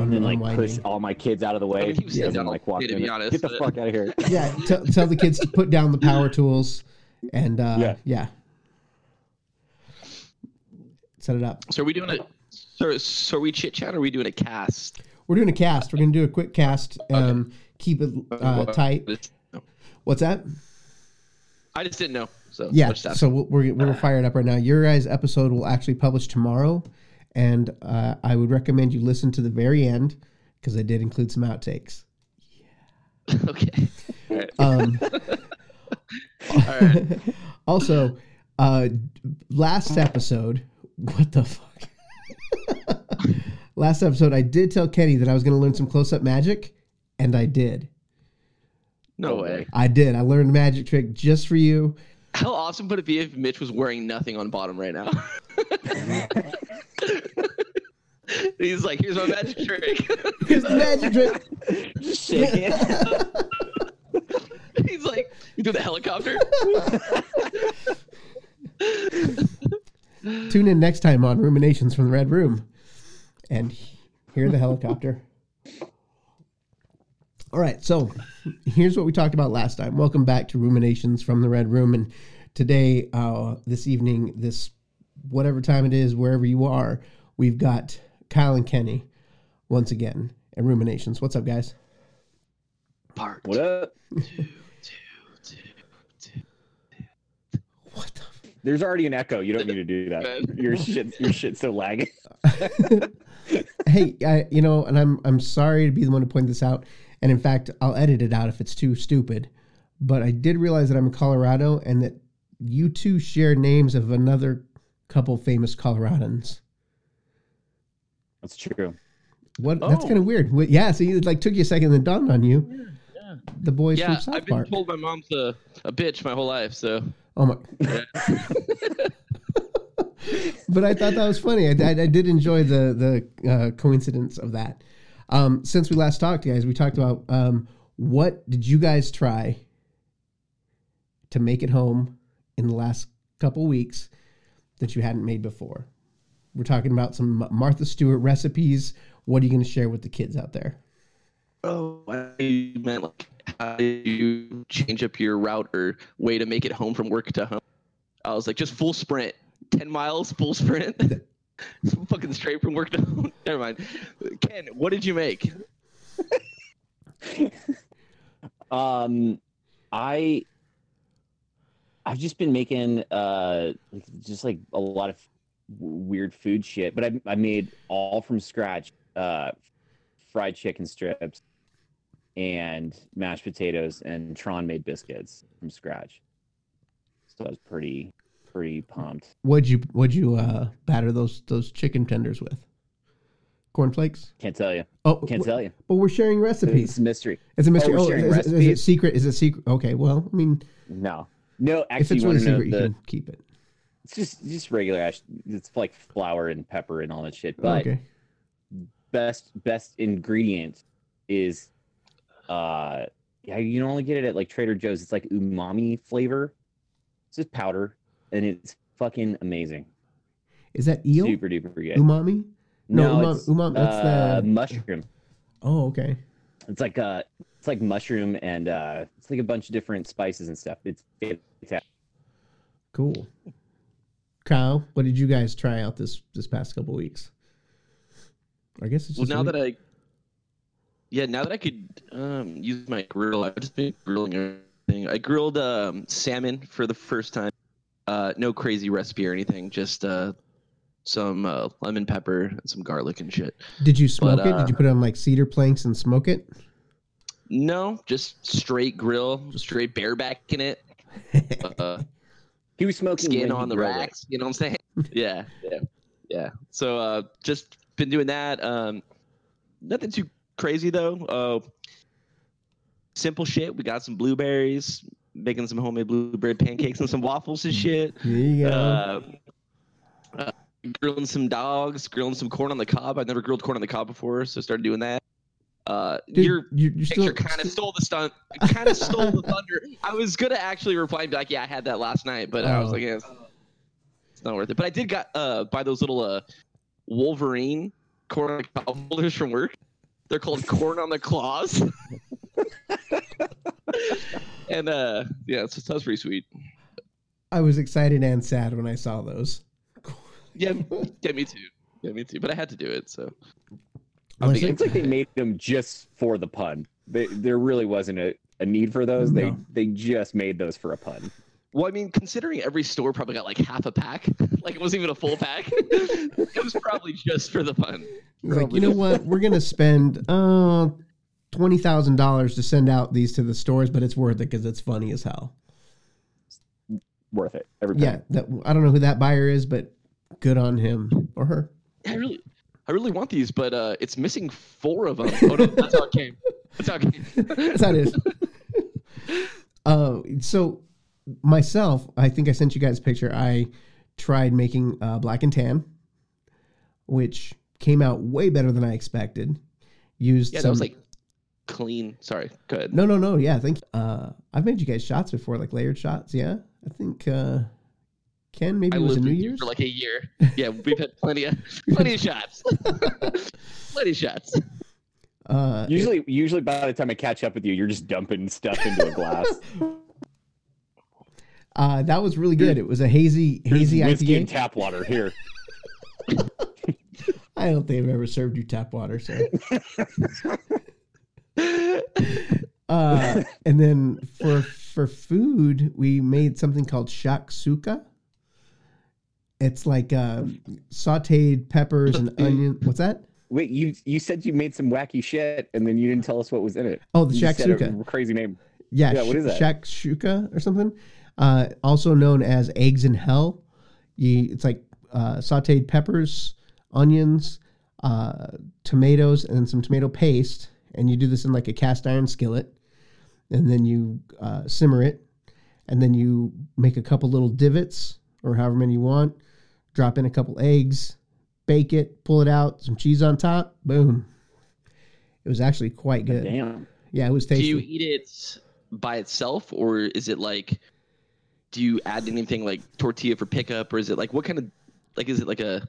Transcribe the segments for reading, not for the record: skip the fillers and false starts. and then like push all my kids out of the way. I mean, he was and then like walk in. Get the fuck out of here. Yeah, tell the kids to put down the power tools and set it up. So are we doing a so are we chit chat or are we doing a cast? We're doing a cast. We're gonna do a quick cast. Okay. Keep it tight. What's that? I just didn't know. So yeah, so we're fired up right now. Your guys' episode will actually publish tomorrow, and I would recommend you listen to the very end because I did include some outtakes. Yeah. Okay. All right. All right. Also, last episode, what the fuck? Last episode, I did tell Kenny that I was going to learn some close-up magic, and I did. No way. I did. I learned a magic trick just for you. How awesome would it be if Mitch was wearing nothing on bottom right now? He's like, here's my magic trick. Here's the magic trick. Just shaking it. He's like, you do the helicopter? Tune in next time on Ruminations from the Red Room. And hear the helicopter. All right, so here's what we talked about last time. Welcome back to Ruminations from the Red Room. And today, this evening, this whatever time it is, wherever you are, we've got Kyle and Kenny once again at Ruminations. What's up, guys? Part. What up? Two. What the fuck? There's already an echo. You don't need to do that. Your shit's so lagging. Hey, and I'm sorry to be the one to point this out. And in fact, I'll edit it out if it's too stupid. But I did realize that I'm in Colorado and that you two share names of another couple famous Coloradans. That's true. What? Oh. That's kind of weird. Yeah, so it took you a second and then dawned on you. Yeah. The boys from South Park. I've been told my mom's a bitch my whole life, so. Oh, my. Yeah. But I thought that was funny. I did enjoy the coincidence of that. Since we last talked, guys, we talked about what did you guys try to make at home in the last couple weeks that you hadn't made before? We're talking about some Martha Stewart recipes. What are you going to share with the kids out there? Oh, I meant how do you change up your route or way to make it home from work to home? I was like, just full sprint, 10 miles, full sprint. Fucking straight from work to home. Never mind. Ken, what did you make? I've just been making a lot of weird food shit, but I made all from scratch fried chicken strips and mashed potatoes, and Tron made biscuits from scratch. So I was pretty pumped. What'd you batter those chicken tenders with? Cornflakes? Can't tell you. Oh, can't tell you. But we're sharing recipes. It's a mystery. It's a mystery. Oh, is it secret? Is it secret? Okay. Well, I mean, no. Actually, if it's really secret, you can keep it. It's just regular ash. It's like flour and pepper and all that shit. But okay. Best ingredient is you can only get it at Trader Joe's. It's like umami flavor. It's just powder. And it's fucking amazing. Is that eel? Super duper good. Umami? No, umami. That's the mushroom. Oh, okay. It's like mushroom and it's like a bunch of different spices and stuff. It's cool. Kyle, what did you guys try out this past couple weeks? I guess it's just now that I could use my grill, I've just been grilling everything. I grilled salmon for the first time. No crazy recipe or anything, just some lemon pepper and some garlic and shit. Did you smoke it? Did you put it on cedar planks and smoke it? No, just straight grill, straight bareback in it. He was smoking skin on the racks, you know what I'm saying? Yeah. So just been doing that. Nothing too crazy though. Simple shit. We got some blueberries. Making some homemade blueberry pancakes and some waffles and shit. There you go. Grilling some dogs, grilling some corn on the cob. I've never grilled corn on the cob before, so started doing that. Dude, your picture kind of stole the stunt. Kind of stole the thunder. I was gonna actually reply and be like, "Yeah, I had that last night," but I was like, "Yeah, it's not worth it." But I did buy those little Wolverine corn on the cob holders from work. They're called corn on the claws. And yeah, so that was pretty sweet. I was excited and sad when I saw those. Yeah, me too. But I had to do it, so. It's like they made them just for the pun. There really wasn't a need for those. No. They just made those for a pun. Well, I mean, considering every store probably got like half a pack, like it wasn't even a full pack, it was probably just for the fun. Like, you know what? We're going to spend $20,000 to send out these to the stores, but it's worth it because it's funny as hell. Worth it. Every penny. Yeah. I don't know who that buyer is, but good on him or her. I really want these, but it's missing 4 of them. Oh, no, that's how it came. That's how it is. So... myself, I think I sent you guys a picture. I tried making black and tan, which came out way better than I expected. That was like clean. Sorry, go ahead. No. Yeah, thank you. I've made you guys shots before, like layered shots. Yeah, I think Ken maybe it was a New Year's for like a year. Yeah, we've had plenty of shots. Plenty of shots. Usually by the time I catch up with you, you're just dumping stuff into a glass. That was really good. It was a hazy IPA. Whiskey and tap water here. I don't think I've ever served you tap water, sir. And then for food, we made something called shakshuka. It's like sautéed peppers and onion. What's that? Wait, you said you made some wacky shit, and then you didn't tell us what was in it. Oh, the shakshuka. Crazy name. Yeah, what is that? Shakshuka or something. Also known as eggs in hell. It's like sauteed peppers, onions, tomatoes, and some tomato paste. And you do this in like a cast iron skillet. And then you simmer it. And then you make a couple little divots or however many you want. Drop in a couple eggs. Bake it. Pull it out. Some cheese on top. Boom. It was actually quite good. Damn. Yeah, it was tasty. Do you eat it by itself or is it like... do you add anything like tortilla for pickup, or is it like what kind of like is it like a?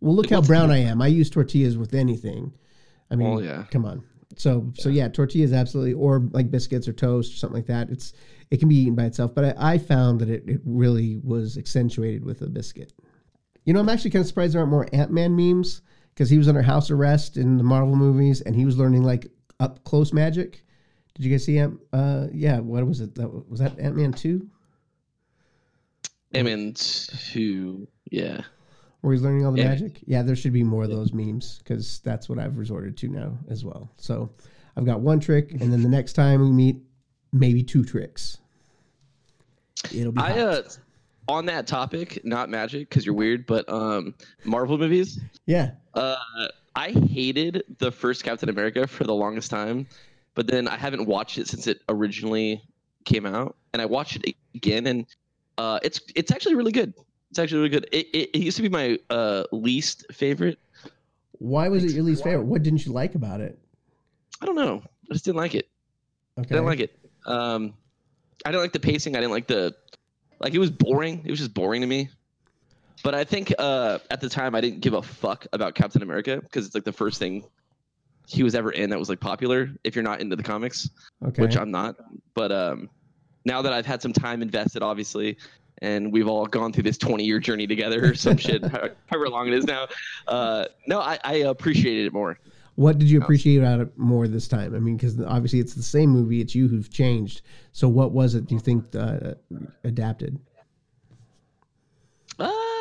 Well, look like, how brown I am. I use tortillas with anything. I mean, come on. So yeah, tortillas absolutely, or like biscuits or toast or something like that. It can be eaten by itself, but I found that it really was accentuated with a biscuit. You know, I'm actually kind of surprised there aren't more Ant-Man memes because he was under house arrest in the Marvel movies and he was learning like up close magic. Did you guys see what was it? Was that Ant-Man 2? Ant-Man 2, yeah. Where he's learning all the magic? Yeah, there should be more of those memes because that's what I've resorted to now as well. So I've got one trick, and then the next time we meet, maybe 2 tricks. It'll be on that topic, not magic because you're weird, but Marvel movies. Yeah. I hated the first Captain America for the longest time. But then I haven't watched it since it originally came out, and I watched it again, and it's actually really good. It's actually really good. It used to be my least favorite. Why was it your least favorite? What didn't you like about it? I don't know. I just didn't like it. Okay. I didn't like it. I didn't like the pacing. I didn't like it was boring. It was just boring to me. But I think at the time I didn't give a fuck about Captain America because it's like the first thing he was ever in that was like popular if you're not into the comics, okay. Which I'm not. But now that I've had some time invested, obviously, and we've all gone through this 20-year journey together or some shit, however long it is now. No, I appreciated it more. What did you appreciate about it more this time? I mean, because obviously it's the same movie. It's you who've changed. So what was it do you think adapted?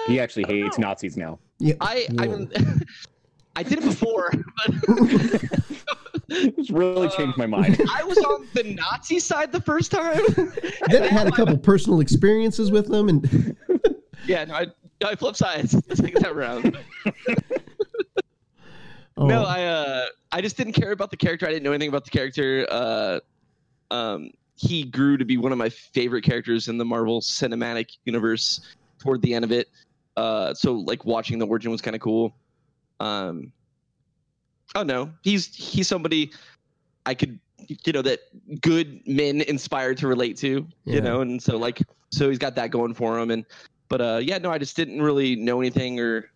He actually hates Nazis now. Yeah, I mean... I did it before, but it's really changed my mind. I was on the Nazi side the first time. Then I had a couple personal experiences with them, and I flipped sides the second time around. No, I just didn't care about the character. I didn't know anything about the character. He grew to be one of my favorite characters in the Marvel Cinematic Universe toward the end of it. So like watching the origin was kind of cool. Oh no, he's somebody I could, that good men inspired to relate to, and so he's got that going for him. But I just didn't really know anything or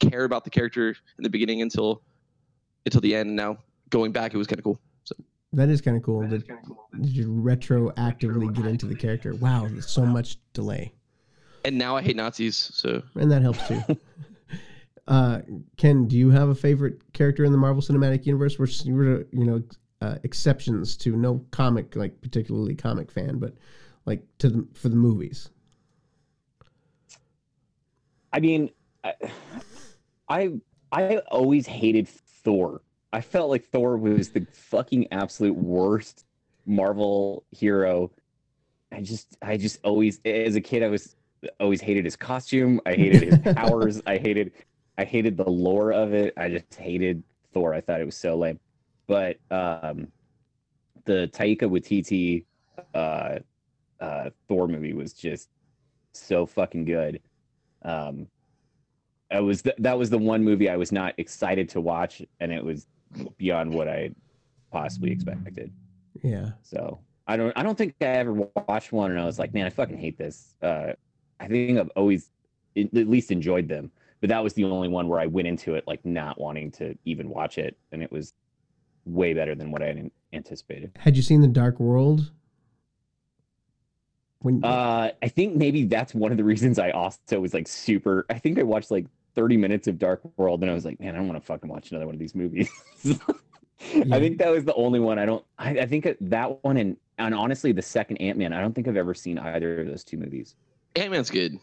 care about the character in the beginning until the end. Now going back, it was kind of cool. So that is kind of cool. Did you retroactively get into the character? Wow, there's so much delay. And now I hate Nazis, so. And that helps too. Ken, do you have a favorite character in the Marvel Cinematic Universe? We're exceptions to no comic, like particularly comic fan, but like for the movies. I mean, I always hated Thor. I felt like Thor was the fucking absolute worst Marvel hero. I just always, as a kid, I always hated his costume. I hated his powers. I hated the lore of it. I just hated Thor. I thought it was so lame. But the Taika Waititi Thor movie was just so fucking good. That was the one movie I was not excited to watch, and it was beyond what I possibly expected. Yeah. So I don't think I ever watched one and I was like, man, I fucking hate this. I think I've always at least enjoyed them, but that was the only one where I went into it like not wanting to even watch it, and it was way better than what I had anticipated. Had you seen The Dark World? I think maybe that's one of the reasons I also was like super. I think I watched like 30 minutes of Dark World, and I was like, man, I don't want to fucking watch another one of these movies. Yeah. I think that was the only one. I think that one and honestly, the second Ant-Man, I don't think I've ever seen either of those two movies. Ant-Man's good.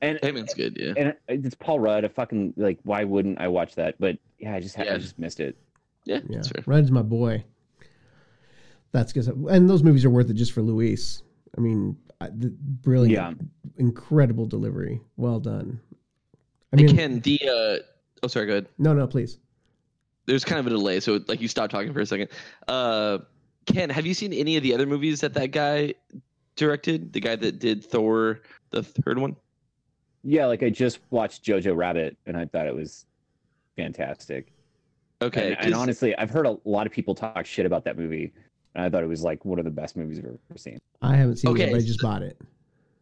And Ant-Man's good, yeah. And it's Paul Rudd. I fucking, like, why wouldn't I watch that? But yeah, I just missed it. Yeah. That's fair. Rudd's my boy. That's good. And those movies are worth it just for Luis. I mean, brilliant, incredible delivery. Well done. I mean, Ken, oh, sorry, go ahead. No, please. There's kind of a delay, so like you stopped talking for a second. Ken, have you seen any of the other movies that guy directed? The guy that did Thor, the third one? Yeah, like I just watched Jojo Rabbit, and I thought it was fantastic. Okay. And honestly, I've heard a lot of people talk shit about that movie, and I thought it was like one of the best movies I've ever seen. I haven't seen it, but I just bought it.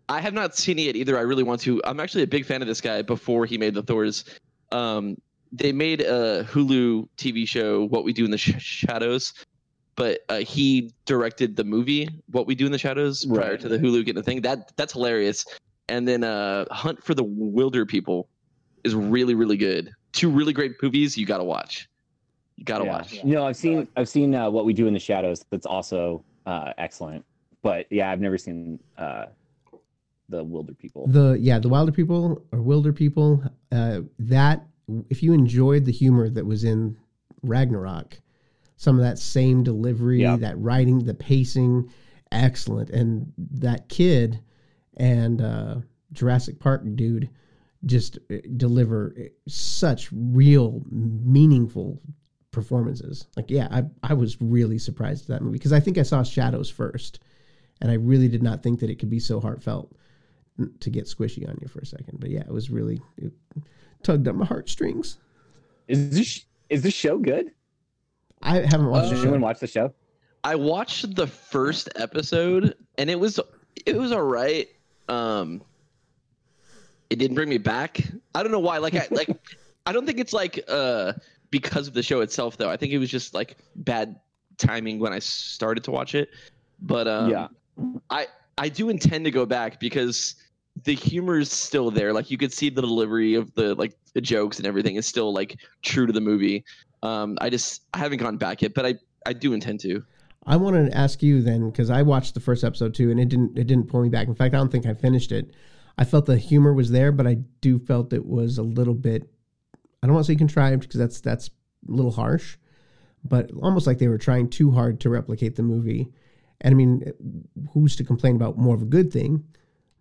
I have not seen it yet either. I really want to. I'm actually a big fan of this guy before he made the Thors. They made a Hulu TV show, What We Do in the Shadows, but he directed the movie, What We Do in the Shadows, prior to the Hulu getting the thing. That's hilarious. And then Hunt for the Wilder People is really, really good. Two really great movies you got to watch. Watch. Yeah. No, I've seen What We Do in the Shadows. That's also excellent. But yeah, I've never seen the Wilder People. The Wilder People or Wilder People. That if you enjoyed the humor that was in Ragnarok, some of that same delivery, that writing, the pacing, excellent. And that kid and Jurassic Park dude just deliver such real, meaningful performances. Like, yeah, I was really surprised at that movie because I think I saw Shadows first, and I really did not think that it could be so heartfelt to get squishy on you for a second. But yeah, it tugged at my heartstrings. Is this show good? I haven't watched the show. Anyone watch the show? I watched the first episode, and it was all right. It didn't bring me back. I don't know why. Like I don't think it's like because of the show itself, though. I think it was just like bad timing when I started to watch it. But I do intend to go back because the humor is still there. Like you could see the delivery of the jokes and everything is still like true to the movie. I haven't gone back yet, but I do intend to. I wanted to ask you then, because I watched the first episode too, and it didn't pull me back. In fact, I don't think I finished it. I felt the humor was there, but I do felt it was a little bit, I don't want to say contrived because that's a little harsh, but almost like they were trying too hard to replicate the movie. And I mean, who's to complain about more of a good thing?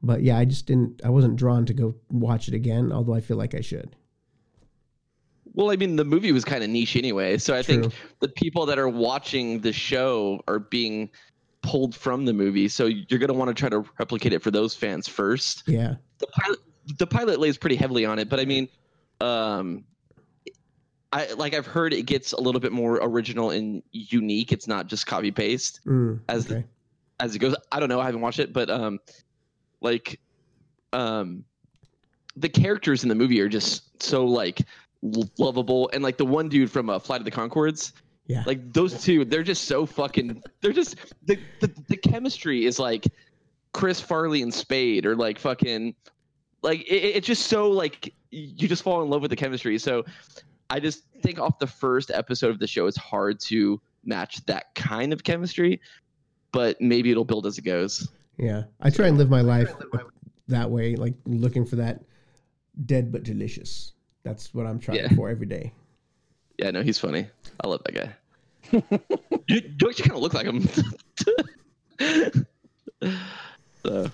But yeah, I wasn't drawn to go watch it again, although I feel like I should. Well, I mean, the movie was kind of niche anyway, so I think the people that are watching the show are being pulled from the movie, so you're going to want to try to replicate it for those fans first. Yeah. The pilot lays pretty heavily on it, but I mean, I've heard it gets a little bit more original and unique. It's not just copy paste as it goes. I don't know. I haven't watched it, but the characters in the movie are just so like lovable, and like the one dude from Flight of the Conchords, yeah, like those two, they're just so fucking, they're just the chemistry is like Chris Farley and Spade, or like fucking like it's just so like you just fall in love with the chemistry. So I just think off the first episode of the show, it's hard to match that kind of chemistry, but maybe it'll build as it goes. Yeah, I try and live my life that way, like looking for that dead but delicious. That's what I'm trying for every day. Yeah, no, he's funny. I love that guy. You don't you kind of look like him? So.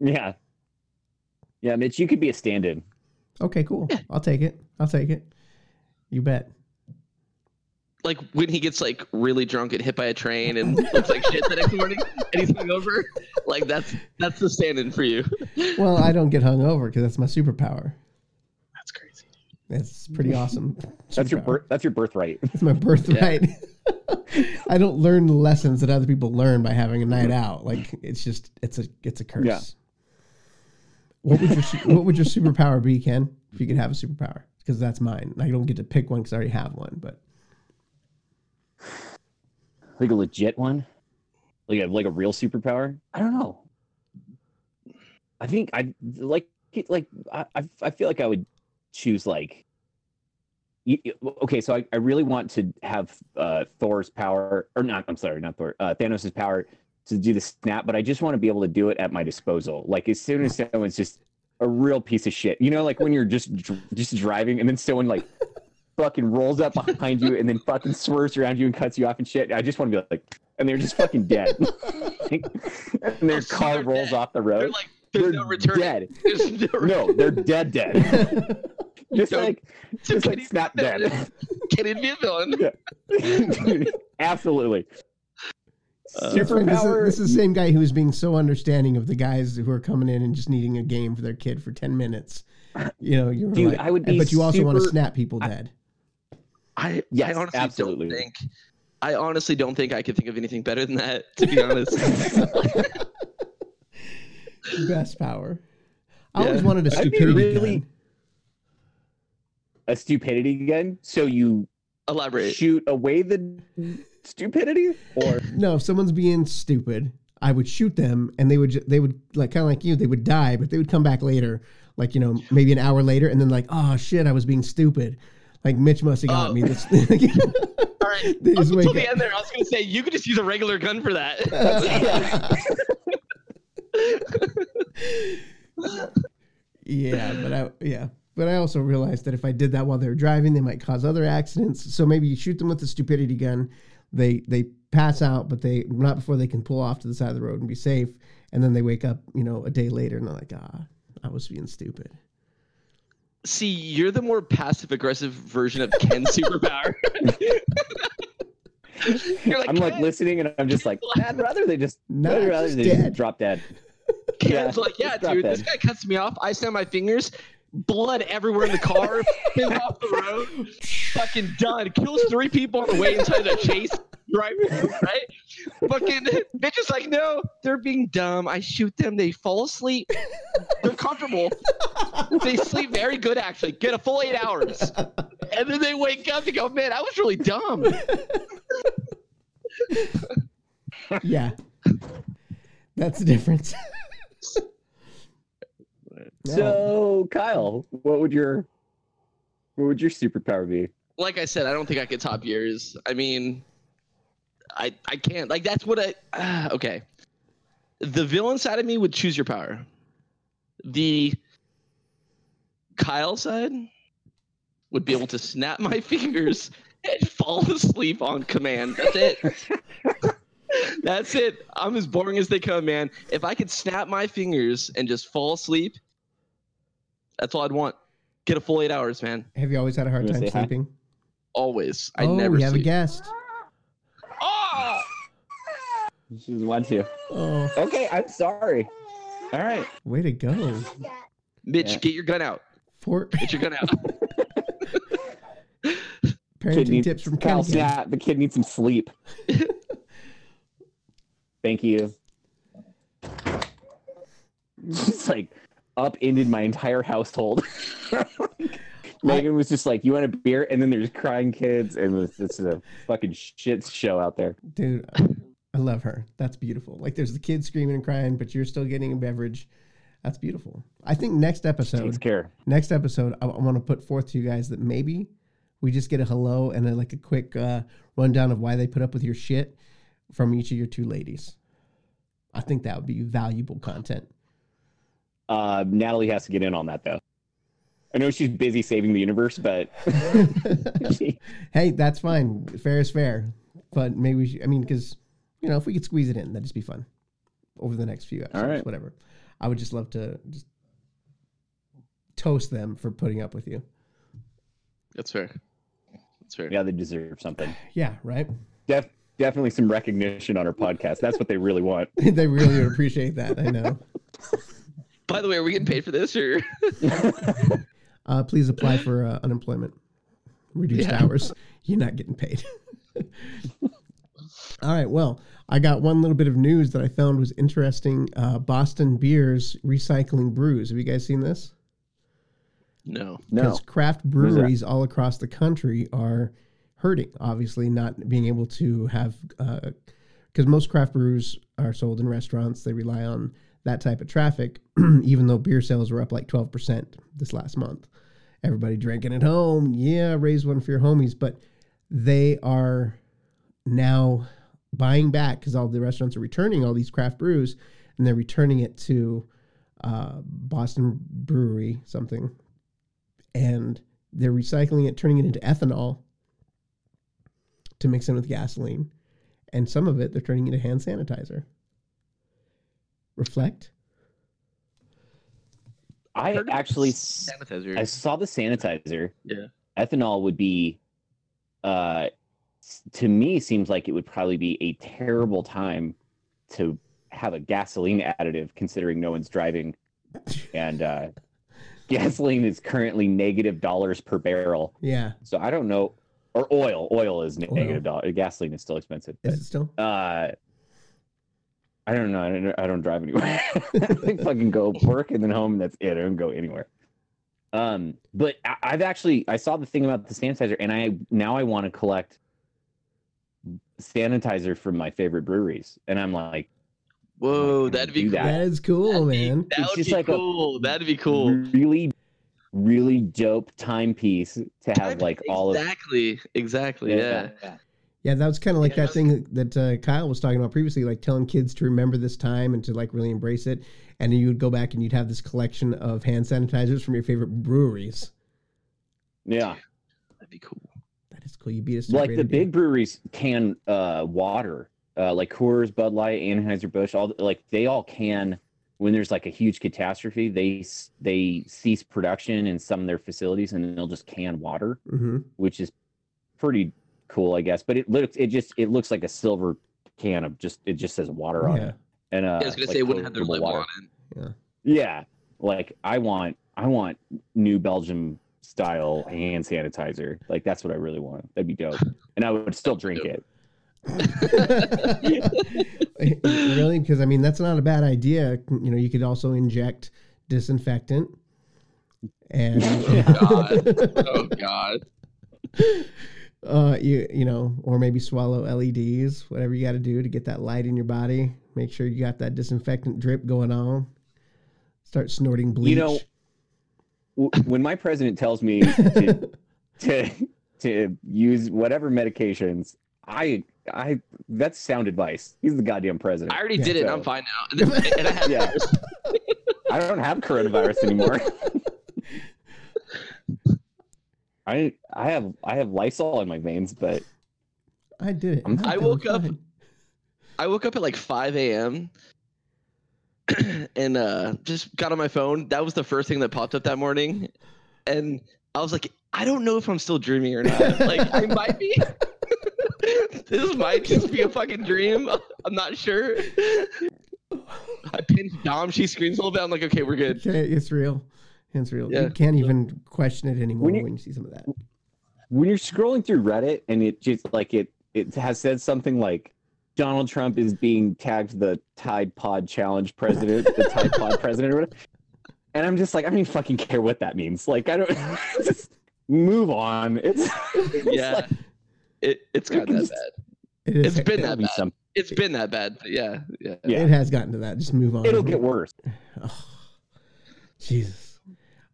Yeah. Yeah, Mitch, you could be a stand-in. Okay, cool. Yeah. I'll take it. You bet. Like when he gets like really drunk and hit by a train and looks like shit the next morning and he's hungover, like that's the stand-in for you. Well, I don't get hungover because that's my superpower. That's crazy. That's pretty awesome. That's your birthright. That's my birthright. Yeah. I don't learn the lessons that other people learn by having a night out. Like it's a curse. Yeah. What would your superpower be, Ken? If you could have a superpower, because that's mine. I don't get to pick one because I already have one, but. Like a legit one, like a real superpower. I don't know. I think I like I feel like I would choose like. Okay, so I really want to have Thor's power, or not. I'm sorry, not Thor. Thanos' power to do the snap, but I just want to be able to do it at my disposal. Like as soon as someone's just a real piece of shit, you know, like when you're just driving and then someone like. Fucking rolls up behind you and then fucking swerves around you and cuts you off and shit. I just want to be like, and they're just fucking dead. And their car rolls off the road. They're like, there's no return. Dead. No, they're dead. just like snap dead. Can it be a villain? Yeah. Absolutely. Superpower. This is the same guy who was being so understanding of the guys who are coming in and just needing a game for their kid for 10 minutes. You know, you're dude, like, I would be but you also want to snap people dead. I honestly absolutely. I honestly don't think I could think of anything better than that, to be honest. Best power. I always wanted a stupidity gun. A stupidity gun? So you elaborate. Shoot away the stupidity? Or no, if someone's being stupid, I would shoot them and they would like kind of like you, they would die, but they would come back later. Like, you know, maybe an hour later and then like, oh shit, I was being stupid. Like Mitch must have got me. This all right. Until the end there, I was going to say, you could just use a regular gun for that. But I also realized that if I did that while they were driving, they might cause other accidents. So maybe you shoot them with the stupidity gun. They pass out, but they not before they can pull off to the side of the road and be safe. And then they wake up, you know, a day later and they're like, I was being stupid. See, you're the more passive-aggressive version of Ken's superpower. You're like, I'm like listening, and I'm just like, I'd rather they just drop dead. Ken's dead. This guy cuts me off. I snap my fingers. Blood everywhere in the car. Spins off the road. Fucking done. Kills 3 people on the way inside the chase. Right? Fucking bitch is like, no, they're being dumb. I shoot them. They fall asleep. They're comfortable. They sleep very good, actually. Get a full 8 hours. And then they wake up and go, man, I was really dumb. Yeah. That's the difference. So, Kyle, what would your superpower be? Like I said, I don't think I could top yours. I mean... I can't. Like, that's what I... okay. The villain side of me would choose your power. The Kyle side would be able to snap my fingers and fall asleep on command. That's it. That's it. I'm as boring as they come, man. If I could snap my fingers and just fall asleep, that's all I'd want. Get a full 8 hours, man. Have you always had a hard time sleeping? Always. I never sleep. Oh, we have a guest. She wants you. Oh. Okay, I'm sorry. All right. Way to go. Mitch, get your gun out. Get your gun out. Parenting tips from Cal. Yeah, the kid needs some sleep. Thank you. Just like, upended my entire household. Megan was just like, you want a beer? And then there's crying kids, and it's a fucking shit show out there. Dude, I love her. That's beautiful. Like, there's the kids screaming and crying, but you're still getting a beverage. That's beautiful. I think next episode, I want to put forth to you guys that maybe we just get a hello and a quick rundown of why they put up with your shit from each of your two ladies. I think that would be valuable content. Natalie has to get in on that, though. I know she's busy saving the universe, but... Hey, that's fine. Fair is fair. But maybe we should, because, if we could squeeze it in, that'd just be fun over the next few episodes, all right. Whatever. I would just love to just toast them for putting up with you. That's fair. Yeah, they deserve something. Yeah, right? Definitely some recognition on our podcast. That's what they really want. They really would appreciate that. I know. By the way, are we getting paid for this? Or please apply for unemployment. Reduced hours. You're not getting paid. All right. Well, I got one little bit of news that I found was interesting. Boston Beer's recycling brews. Have you guys seen this? No. Because craft breweries all across the country are hurting, obviously, not being able to have... Because most craft brews are sold in restaurants. They rely on that type of traffic, even though beer sales were up like 12% this last month. Everybody drinking at home. Yeah, raise one for your homies. But they are now buying back, because all the restaurants are returning all these craft brews, and they're returning it to Boston Brewery something, and they're recycling it, turning it into ethanol to mix in with gasoline, and some of it they're turning into hand sanitizer. Reflect. I actually sanitizer. I saw the sanitizer. Yeah, ethanol would be to me seems like it would probably be a terrible time to have a gasoline additive, considering no one's driving, and gasoline is currently -$0.00 per barrel. Yeah. So I don't know, or oil. Oil is -$0.00. Gasoline is still expensive. Is it still? I don't know. I don't drive anywhere. I fucking go work and then home, and that's it. I don't go anywhere. But I saw the thing about the sanitizer, and I want to collect sanitizer from my favorite breweries, and I'm like, whoa, that'd be cool. That is cool, man. That would be cool. That'd be cool. Really, really dope timepiece to have like all of exactly. Yeah. Yeah, that was kind of like that thing that Kyle was talking about previously, like telling kids to remember this time and to like really embrace it. And then you would go back and you'd have this collection of hand sanitizers from your favorite breweries. Yeah. That'd be cool. That is cool. You beat us to like the big breweries can water, like Coors, Bud Light, Anheuser-Busch, all they all can. When there's like a huge catastrophe, they cease production in some of their facilities and they'll just can water, which is pretty cool, I guess, but it looks like a silver can of it just says water on it. And I was gonna say it wouldn't have their label on it. Yeah, like I want New Belgium style hand sanitizer. Like that's what I really want. That'd be dope, and I would still drink it. Really? Because that's not a bad idea. You could also inject disinfectant. And oh god. Or maybe swallow LEDs, whatever you got to do to get that light in your body. Make sure you got that disinfectant drip going on. Start snorting bleach. When my president tells me to use whatever medications, that's sound advice. He's the goddamn president. I already did it. So. I'm fine now. And I have I don't have coronavirus anymore. I have Lysol in my veins, but I did it. I woke up at like 5 a.m. and just got on my phone. That was the first thing that popped up that morning, and I was like, I don't know if I'm still dreaming or not. Like I might be. This might just be a fucking dream. I'm not sure. I pinned Dom. She screams a little bit. I'm like, okay, we're good. Okay, it's real. It's real. Yeah. You can't even question it anymore when you see some of that. When you're scrolling through Reddit and it just like it has said something like Donald Trump is being tagged the Tide Pod Challenge president, the Tide Pod president, or whatever. And I'm just like, I don't even fucking care what that means. Like, I don't just move on. It's yeah, like, it's got that just, bad. It's been that bad. Something. It's been that bad. But yeah. It has gotten to that. Just move on. It'll get worse. Oh, Jesus.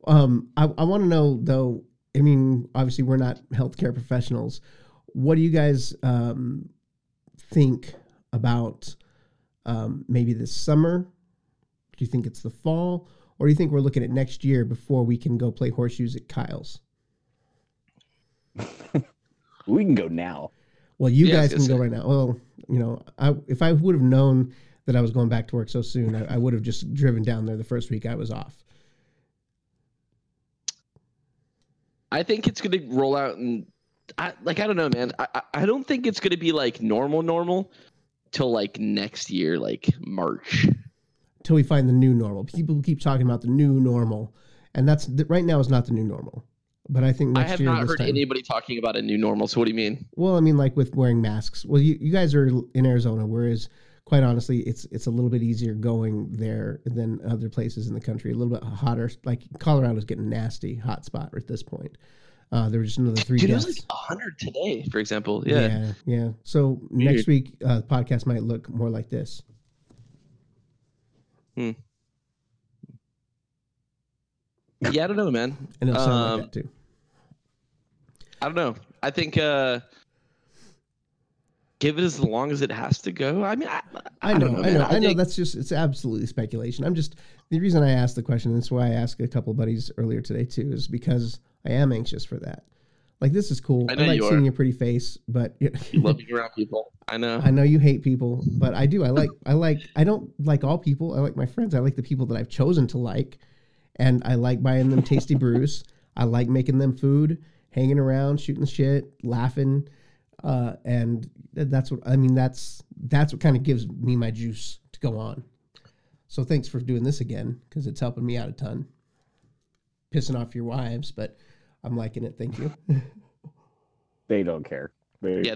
I want to know though. I mean, obviously, we're not healthcare professionals. What do you guys think about maybe this summer? Do you think it's the fall? Or do you think we're looking at next year before we can go play horseshoes at Kyle's? We can go now. Well, you guys can go right now. Well, you know, if I would have known that I was going back to work so soon, I would have just driven down there the first week I was off. I think it's going to roll out and I don't know, man. I don't think it's going to be like normal till like next year, like March. Till we find the new normal. People keep talking about the new normal, and that's right now is not the new normal. But I think next year. I have not heard anybody talking about a new normal. So what do you mean? Well, I mean, like with wearing masks. Well, you guys are in Arizona, whereas quite honestly, it's a little bit easier going there than other places in the country. A little bit hotter. Like Colorado's getting a nasty hot spot at this point. There were just another 3 deaths. It was like 100 today, for example. Yeah. So weird. Next week, the podcast might look more like this. Yeah, I don't know, man. And it'll sound like that too. I don't know. I think give it as long as it has to go. I mean, I know. That's just it's absolutely speculation. I'm just the reason I asked the question. That's why I asked a couple buddies earlier today too, is because I am anxious for that. Like, this is cool. I like seeing your pretty face, but you love being around people. I know you hate people, but I do. I don't like all people. I like my friends. I like the people that I've chosen to like, and I like buying them tasty brews. I like making them food, hanging around, shooting shit, laughing, and that's what I mean. That's what kind of gives me my juice to go on. So thanks for doing this again, because it's helping me out a ton. Pissing off your wives, but I'm liking it. Thank you. They don't care. Yeah.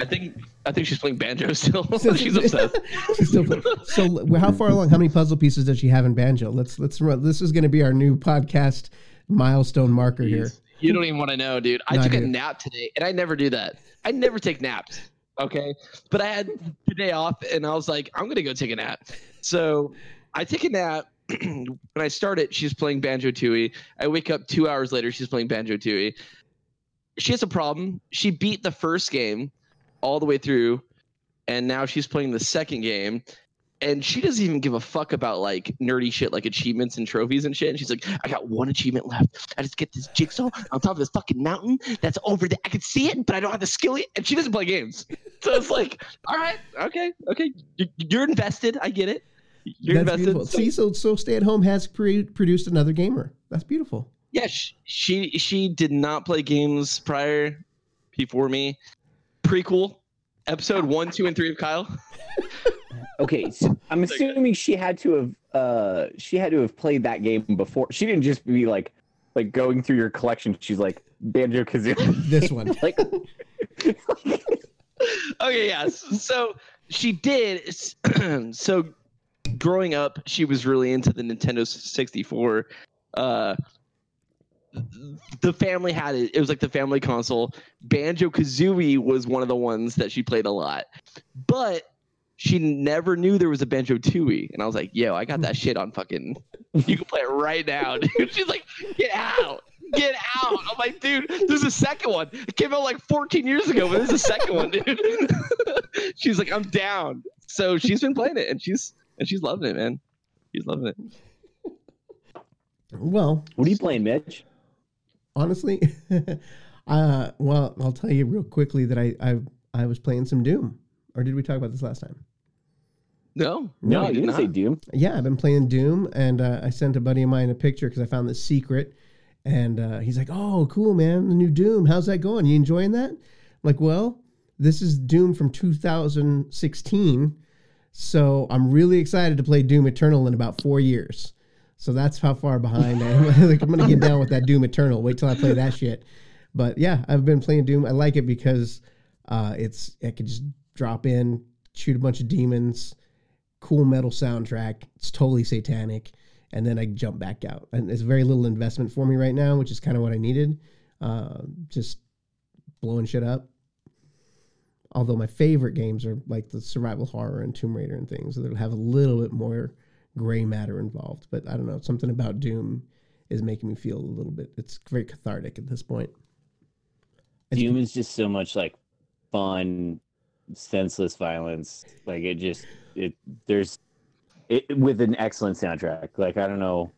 I think she's playing banjo still. She's obsessed. She's still playing. So how far along? How many puzzle pieces does she have in banjo? Let's run. This is going to be our new podcast milestone marker here. You don't even want to know, dude. I took a nap today, and I never do that. I never take naps. Okay. But I had today off, and I was like, I'm going to go take a nap. So I take a nap. When I start it, she's playing Banjo-Tooie. I wake up 2 hours later, she's playing Banjo-Tooie. She has a problem. She beat the first game all the way through, and now she's playing the second game. And she doesn't even give a fuck about like nerdy shit like achievements and trophies and shit. And she's like, I got one achievement left. I just get this jigsaw on top of this fucking mountain that's over there. I can see it, but I don't have the skill yet. And she doesn't play games. So it's like, all right, okay. You're invested. I get it. That's beautiful. See, so stay at home has produced another gamer. That's beautiful. Yeah, she did not play games before me. Prequel, episode 1, 2, and 3 of Kyle. Okay, so I'm assuming she had to have played that game before. She didn't just be like going through your collection. She's like Banjo-Kazooie. This one, like. Okay, yeah. So she did. So. Growing up, she was really into the Nintendo 64. The family had it. It was like the family console. Banjo-Kazooie was one of the ones that she played a lot. But she never knew there was a Banjo-Tooie. And I was like, yo, I got that shit on fucking... You can play it right now, dude. She's like, get out. I'm like, dude, there's a second one. It came out like 14 years ago, but there's a second one, dude. She's like, I'm down. So she's been playing it, and she's loving it, man. She's loving it. Well, what are you playing, Mitch? Honestly, well, I'll tell you real quickly that I was playing some Doom. Or did we talk about this last time? No, you didn't say Doom. Yeah, I've been playing Doom, and I sent a buddy of mine a picture because I found this secret, and he's like, "Oh, cool, man, the new Doom. How's that going? You enjoying that?" I'm like, well, this is Doom from 2016. So I'm really excited to play Doom Eternal in about 4 years. So that's how far behind I am. Like, I'm going to get down with that Doom Eternal. Wait till I play that shit. But yeah, I've been playing Doom. I like it because I could just drop in, shoot a bunch of demons, cool metal soundtrack. It's totally satanic. and then I jump back out. And it's very little investment for me right now, which is kind of what I needed. Just blowing shit up. Although my favorite games are like the survival horror and Tomb Raider and things that have a little bit more gray matter involved. But I don't know, something about Doom is making me feel a little bit, it's very cathartic at this point. Doom is just so much like fun, senseless violence. Like it just, it there's, it with an excellent soundtrack. Like, I don't know.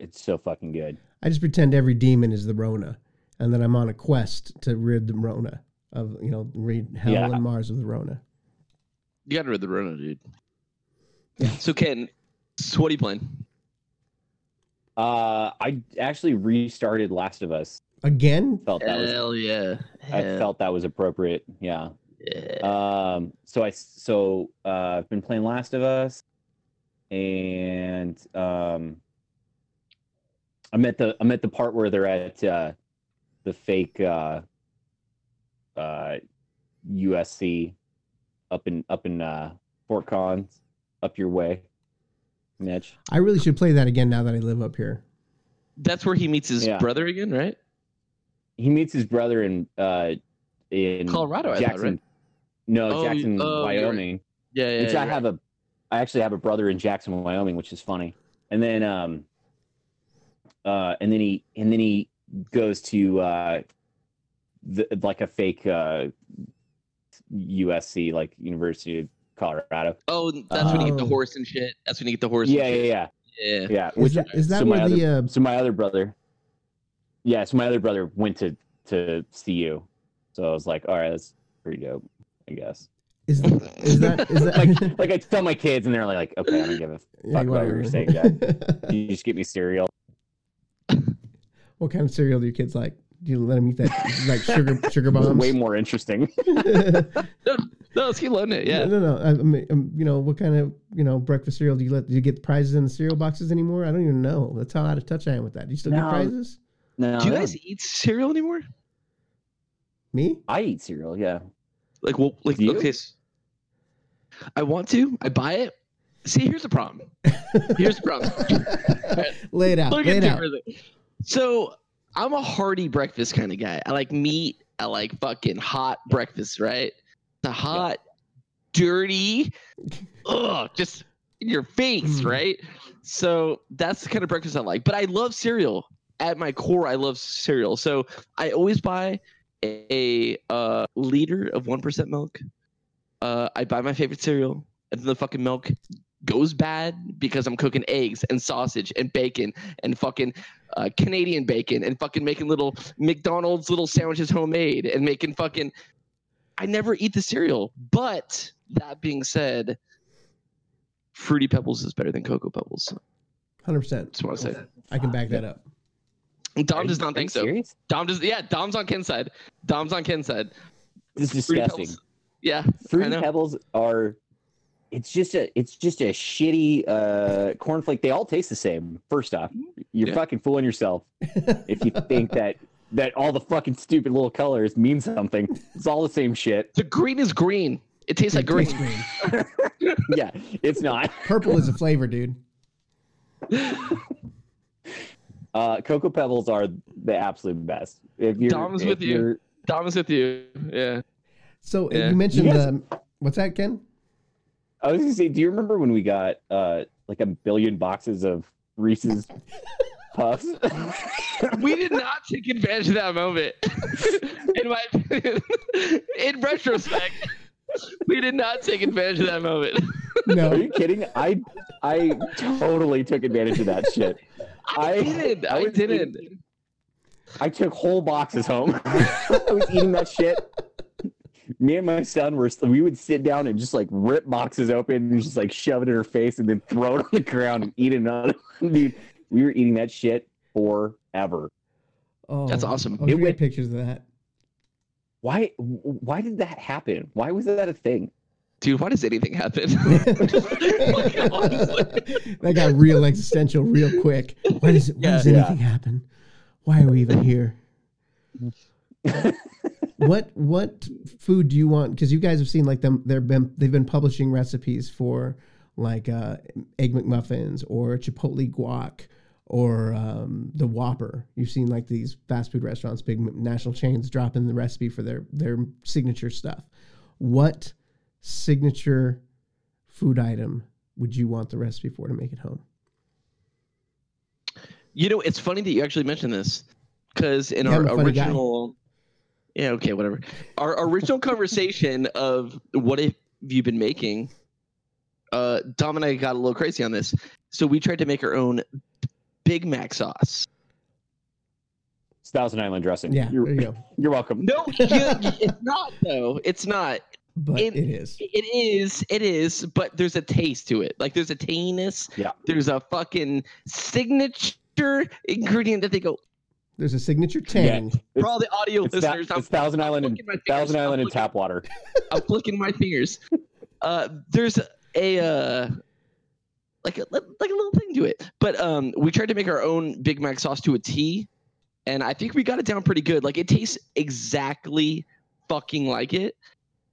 It's so fucking good. I just pretend every demon is the Rona and that I'm on a quest to rid the Rona of, you know, rid Hell and Mars of the Rona. You got to rid the Rona, dude. Yeah. So Ken, what are you playing? I actually restarted Last of Us. Again? I felt that was appropriate. Yeah. So I've been playing Last of Us, and I'm at the part where they're at the fake USC up in Fort Collins, up your way, Mitch. I really should play that again now that I live up here. That's where he meets his brother again, right? He meets his brother in Colorado, Jackson. I thought, right? Jackson, Wyoming. Yeah, yeah. I actually have a brother in Jackson, Wyoming, which is funny. And then, he goes to a fake USC, like University of Colorado. Oh, that's when you get the horse and shit. That's when you get the horse. Yeah, and shit. Yeah. Yeah. So my other brother went to CU, so I was like, all right, that's pretty dope, I guess. Is that like I tell my kids, and they're like, okay, I don't give a fuck about what you're saying, Dad. You just get me cereal. What kind of cereal do your kids like? Do you let them eat that like sugar bombs? Way more interesting. No, he loved it. Yeah. No. I mean, you know, what kind of breakfast cereal do you let? Do you get the prizes in the cereal boxes anymore? I don't even know. That's how out of touch I am with that. Do you still get prizes? No, do you guys eat cereal anymore? Me? I eat cereal, yeah. Okay. I want to. I buy it. See, here's the problem. Right. Lay it out. So I'm a hearty breakfast kind of guy. I like meat. I like fucking hot breakfast, right? The hot, dirty, just in your face, right? So that's the kind of breakfast I like. But I love cereal. At my core, I love cereal. So I always buy a liter of 1% milk. I buy my favorite cereal, and then the fucking milk goes bad because I'm cooking eggs and sausage and bacon and fucking Canadian bacon and fucking making little McDonald's little sandwiches homemade and making fucking – I never eat the cereal. But that being said, Fruity Pebbles is better than Cocoa Pebbles. 100%. Just want to say that. I can back that up. Dom does not think so. Serious? Dom's on Ken's side. This is disgusting. Pebbles. Yeah. Fruity Pebbles are it's just a shitty cornflake. They all taste the same. First off, you're fucking fooling yourself if you think that all the fucking stupid little colors mean something. It's all the same shit. The green is green. It tastes like green. Yeah, it's not. Purple is a flavor, dude. Cocoa Pebbles are the absolute best. Dom is with you. Yeah. So you mentioned what's that, Ken? I was gonna say, do you remember when we got like 1 billion boxes of Reese's Puffs? We did not take advantage of that moment. In my opinion, in retrospect, we did not take advantage of that moment. No, are you kidding? I totally took advantage of that shit. I didn't. I took whole boxes home. I was eating that shit. Me and my son we would sit down and just like rip boxes open and just like shove it in her face and then throw it on the ground and eat another. Dude, we were eating that shit forever. Oh, that's awesome. It went pictures of that. Why did that happen? Why was that a thing? Dude, why does anything happen? That got real existential real quick. Why does anything happen? Why are we even here? What food do you want? Because you guys have seen like they've been publishing recipes for like Egg McMuffins or Chipotle guac or the Whopper. You've seen like these fast food restaurants, big national chains dropping the recipe for their signature stuff. What signature food item would you want the recipe for to make it home? You know, it's funny that you actually mentioned this because in our original... Guy. Yeah, okay, whatever. Our original conversation of what have you been making, Dom and I got a little crazy on this. So we tried to make our own Big Mac sauce. It's Thousand Island dressing. Yeah, you're welcome. No, it's not, though. It's not. But it is. It is, but there's a taste to it. Like, there's a tanginess. Yeah. There's a fucking signature ingredient that they go... There's a signature tang. Yeah, for all the audio listeners, it's Thousand Island and tap water. I'm flicking my fingers. There's a little thing to it. But we tried to make our own Big Mac sauce to a T, and I think we got it down pretty good. Like, it tastes exactly fucking like it.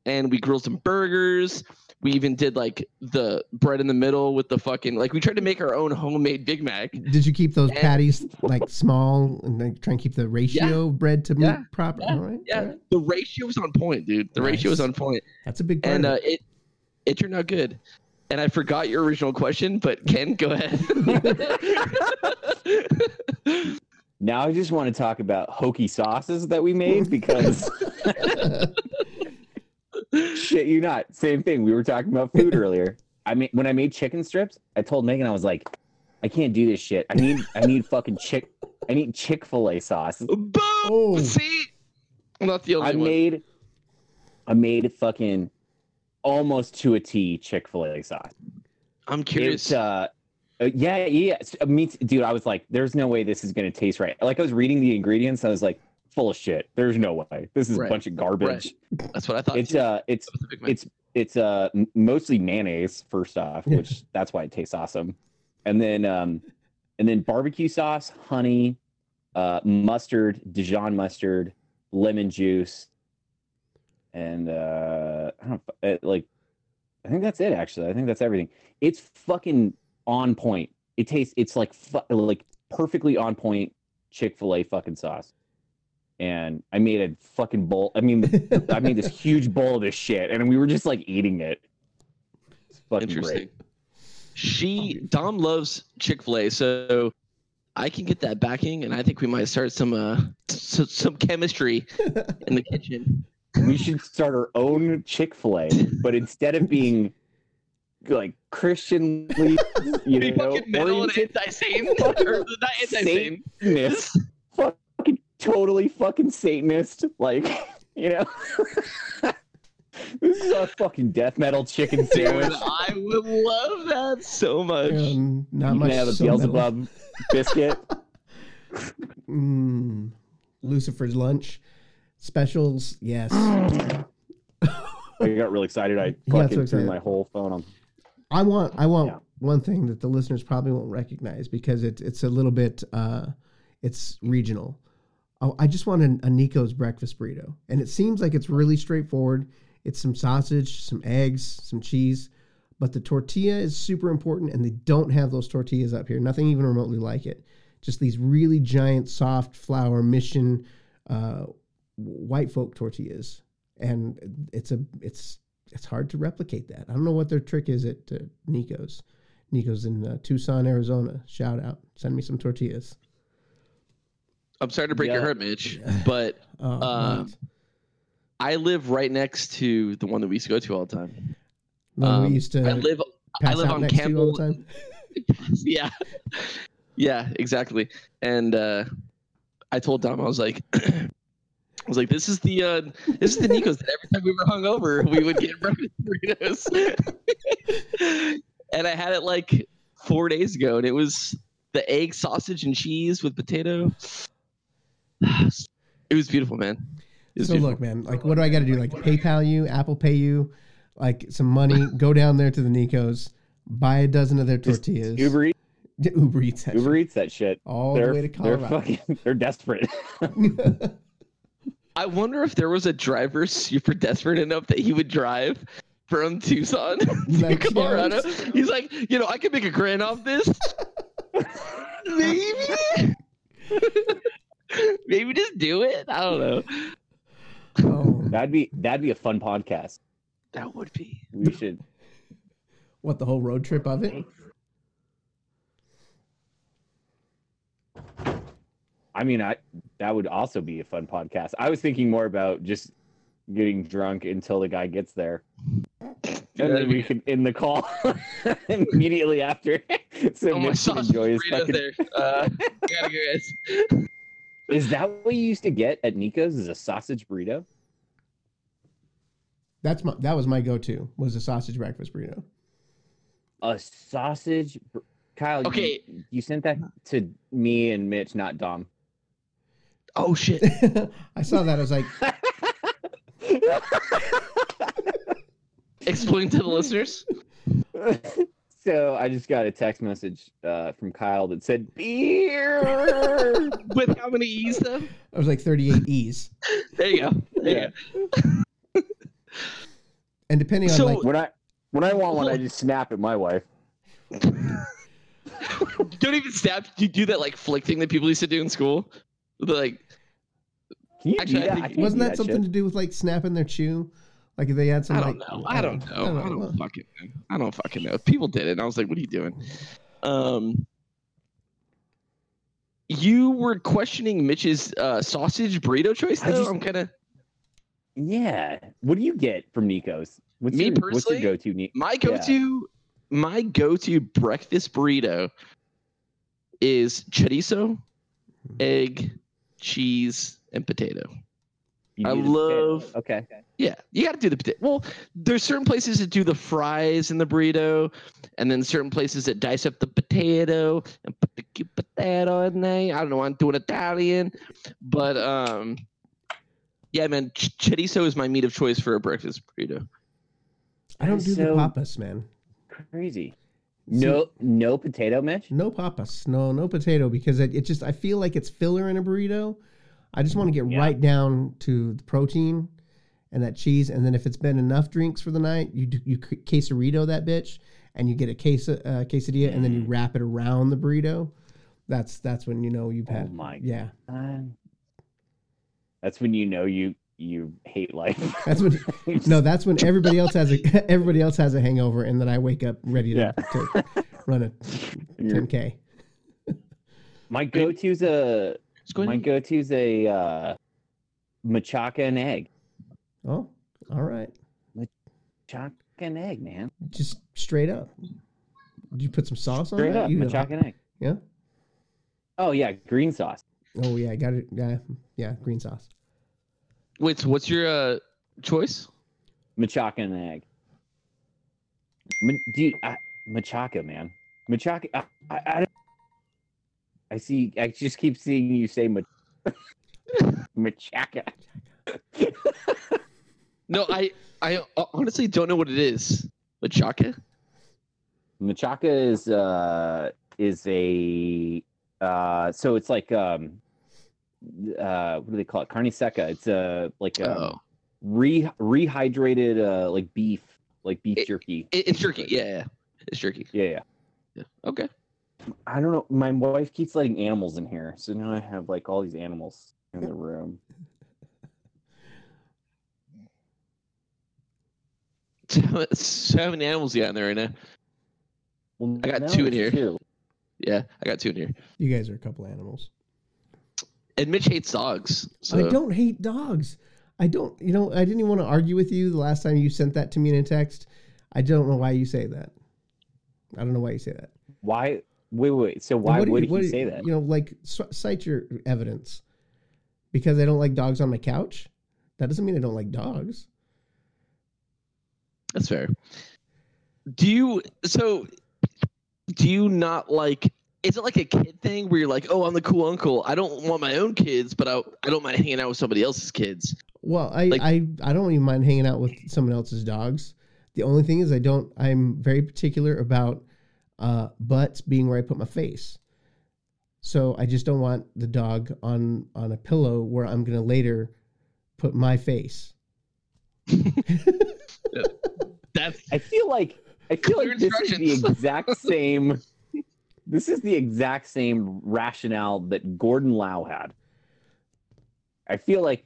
And we grilled some burgers. We even did like the bread in the middle with the fucking, like, we tried to make our own homemade Big Mac. Did you keep those patties like small and like try and keep the ratio of bread to meat proper? Yeah, all right, yeah. All right. The ratio was on point, dude. The ratio was on point. That's a big part. And it turned out good. And I forgot your original question, but Ken, go ahead. Now I just want to talk about hokey sauces that we made because. Shit, you not. Same thing. We were talking about food earlier. I mean, when I made chicken strips, I told Megan, I was like, I can't do this shit. I need fucking Chick-fil-A sauce. Boom! Oh. See? I'm not the only one. I made fucking almost to a T Chick-fil-A sauce. I'm curious. It's, yeah. Me too, dude, I was like, there's no way this is going to taste right. Like, I was reading the ingredients, I was like, full of shit. There's no way. This is a bunch of garbage. Right. That's what I thought. It's mostly mayonnaise first off, which that's why it tastes awesome. And then barbecue sauce, honey, mustard, Dijon mustard, lemon juice, and I think that's it actually. I think that's everything. It's fucking on point. It tastes. It's like perfectly on point Chick-fil-A fucking sauce. And I made a fucking bowl. I mean, I made this huge bowl of this shit, and we were just like eating it. It's fucking great. Dom loves Chick-fil-A, so I can get that backing, and I think we might start some chemistry in the kitchen. We should start our own Chick-fil-A, but instead of being like Christianly, you know, fucking metal and anti-same. Satanist. Totally fucking Satanist, like, you know. This is a fucking death metal chicken sandwich. Dude, I would love that so much. Not much. Have a Beelzebub biscuit. Lucifer's lunch specials, yes. I got really excited. I fucking turned my whole phone on. I want one thing that the listeners probably won't recognize because it's a little bit it's regional. Oh, I just want a Nico's breakfast burrito. And it seems like it's really straightforward. It's some sausage, some eggs, some cheese. But the tortilla is super important, and they don't have those tortillas up here. Nothing even remotely like it. Just these really giant, soft flour mission white folk tortillas. And it's hard to replicate that. I don't know what their trick is at Nico's. Nico's in Tucson, Arizona. Shout out. Send me some tortillas. I'm sorry to break your heart, Mitch, but I live right next to the one that we used to go to all the time. We used to I live on Campbell all the time. Yeah. Yeah, exactly. And I told Dom, I was like this is the Nico's that every time we were hungover, we would get breakfast burritos. And I had it like 4 days ago, and it was the egg, sausage, and cheese with potato. It was beautiful, man. Look, man, like, what do I got to do? Like, PayPal you, Apple Pay you, like, some money. Go down there to the Nico's, buy a dozen of their tortillas. Uber Eats that shit. The way to Colorado. They're desperate. I wonder if there was a driver super desperate enough that he would drive from Tucson to Colorado. He's like, you know, I could make a grand off this. Maybe. Maybe just do it. I don't know. Oh. That'd be a fun podcast. That would be. We should. What, the whole road trip of it? I mean, that would also be a fun podcast. I was thinking more about just getting drunk until the guy gets there. And then we could end the call immediately after. So Mitch can enjoy his fucking... Is that what you used to get at Nico's? Is a sausage burrito? That was my go-to. Was a sausage breakfast burrito? A sausage, Kyle. Okay, you sent that to me and Mitch, not Dom. Oh shit! I saw that. I was like, explain to the listeners. So I just got a text message from Kyle that said beer with how many E's though? I was like 38 E's. There you go. There you go. And depending on when I want one, I just snap at my wife. Don't even snap. You do that like flick thing that people used to do in school. They're like, wasn't that something to do with like snapping their chew? Like if they had some, I don't fucking know. People did it, and I was like, "What are you doing?" You were questioning Mitch's sausage burrito choice, though. Yeah. What do you get from Nico's? What's your go-to? My go-to breakfast burrito is chorizo, egg, cheese, and potato. I love. Okay. Yeah, you got to do the potato. Well, there's certain places that do the fries in the burrito, and then certain places that dice up the potato and put the cute potato in there. I don't know why I'm doing Italian, but yeah, man, chorizo is my meat of choice for a breakfast burrito. I don't do the papas, man. Crazy. No potato, Mitch? No papas. No potato because it just, I feel like it's filler in a burrito. I just want to get right down to the protein and that cheese. And then if it's been enough drinks for the night, you quesarito that bitch and you get a quesadilla and then you wrap it around the burrito. That's when you know you've had. Oh my God. That's when you know you hate life. That's when everybody else has a hangover and then I wake up ready to run a 10K. My go-to's a machaca and egg. Oh, all right. Machaca and egg, man. Just straight up. Did you put some sauce on it? Straight up, machaca and egg. Yeah? Oh, yeah, green sauce. Oh, yeah, got it. Yeah, green sauce. Wait, so what's your choice? Machaca and egg. Machaca, man. Machaca. I don't... I see. I just keep seeing you say machaca. No, I honestly don't know what it is. Machaca. Machaca is so it's like what do they call it? Carne seca. It's rehydrated like beef, jerky. It's jerky. Yeah. It's jerky. Yeah. Okay. I don't know. My wife keeps letting animals in here, so now I have like all these animals in the room. So how many animals you got in there right now? Well, I got two in here. Yeah, I got two in here. You guys are a couple animals. And Mitch hates dogs. So. I don't hate dogs. I didn't even want to argue with you the last time you sent that to me in a text. I don't know why you say that. Why? Wait. So why would he say that? You know, like cite your evidence. Because I don't like dogs on my couch? That doesn't mean I don't like dogs. That's fair. Do you not like, is it like a kid thing where you're like, oh, I'm the cool uncle. I don't want my own kids, but I don't mind hanging out with somebody else's kids. Well, I don't even mind hanging out with someone else's dogs. The only thing is I'm very particular about butts being where I put my face. So I just don't want the dog on a pillow where I'm going to later put my face. That's. I feel like this is the exact same. This is the exact same rationale that Gordon Lau had. I feel like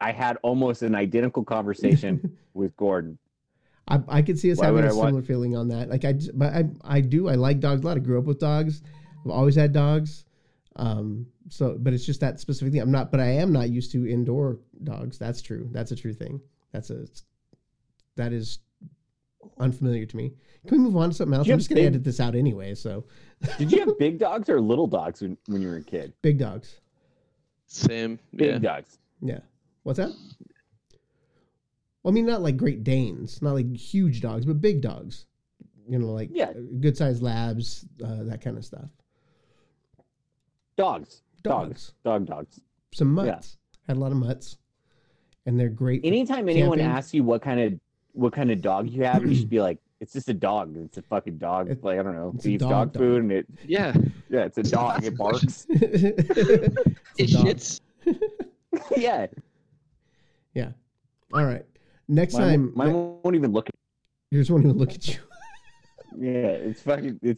I had almost an identical conversation with Gordon. I could see us having a similar feeling on that. Like I like dogs a lot. I grew up with dogs. I've always had dogs. So, but it's just that specific thing. I am not used to indoor dogs. That's true. That's a true thing. That is unfamiliar to me. Can we move on to something else? I'm just going to edit this out anyway. So, did you have big dogs or little dogs when you were a kid? Big dogs. Same. Big dogs. Yeah. What's that? Well, I mean, not like Great Danes, not like huge dogs, but big dogs. You know, like good-sized labs, that kind of stuff. Dogs. Some mutts. Yeah. Had a lot of mutts, and they're great. Anytime anyone asks you what kind of dog you have, you should be like, "It's just a dog. It's a fucking dog. It's like I don't know, leaves dog food, and it yeah, it's a dog. It barks. It shits. Yeah, yeah. All right. Next time, mine won't even look at you. Yours won't even look at you. Yeah,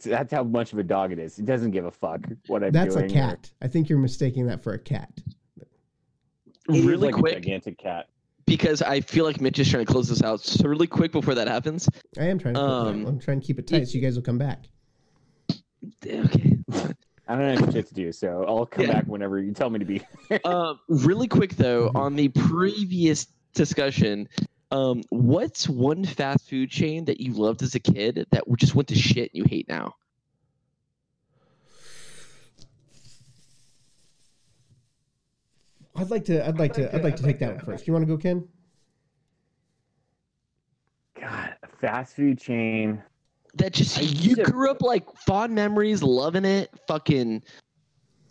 that's how much of a dog it is. It doesn't give a fuck what I'm doing. That's a cat. I think you're mistaking that for a cat. It really like quick, a gigantic cat. Because I feel like Mitch is trying to close this out so really quick before that happens. I am trying to. I'm trying to keep it tight so you guys will come back. Okay. I don't have shit to do, so I'll come back whenever you tell me to be. Really quick though, on the previous discussion. What's one fast food chain that you loved as a kid that just went to shit and you hate now? I'd like to take that one first. You want to go, Ken? God, a fast food chain that just you grew up like fond memories, loving it, fucking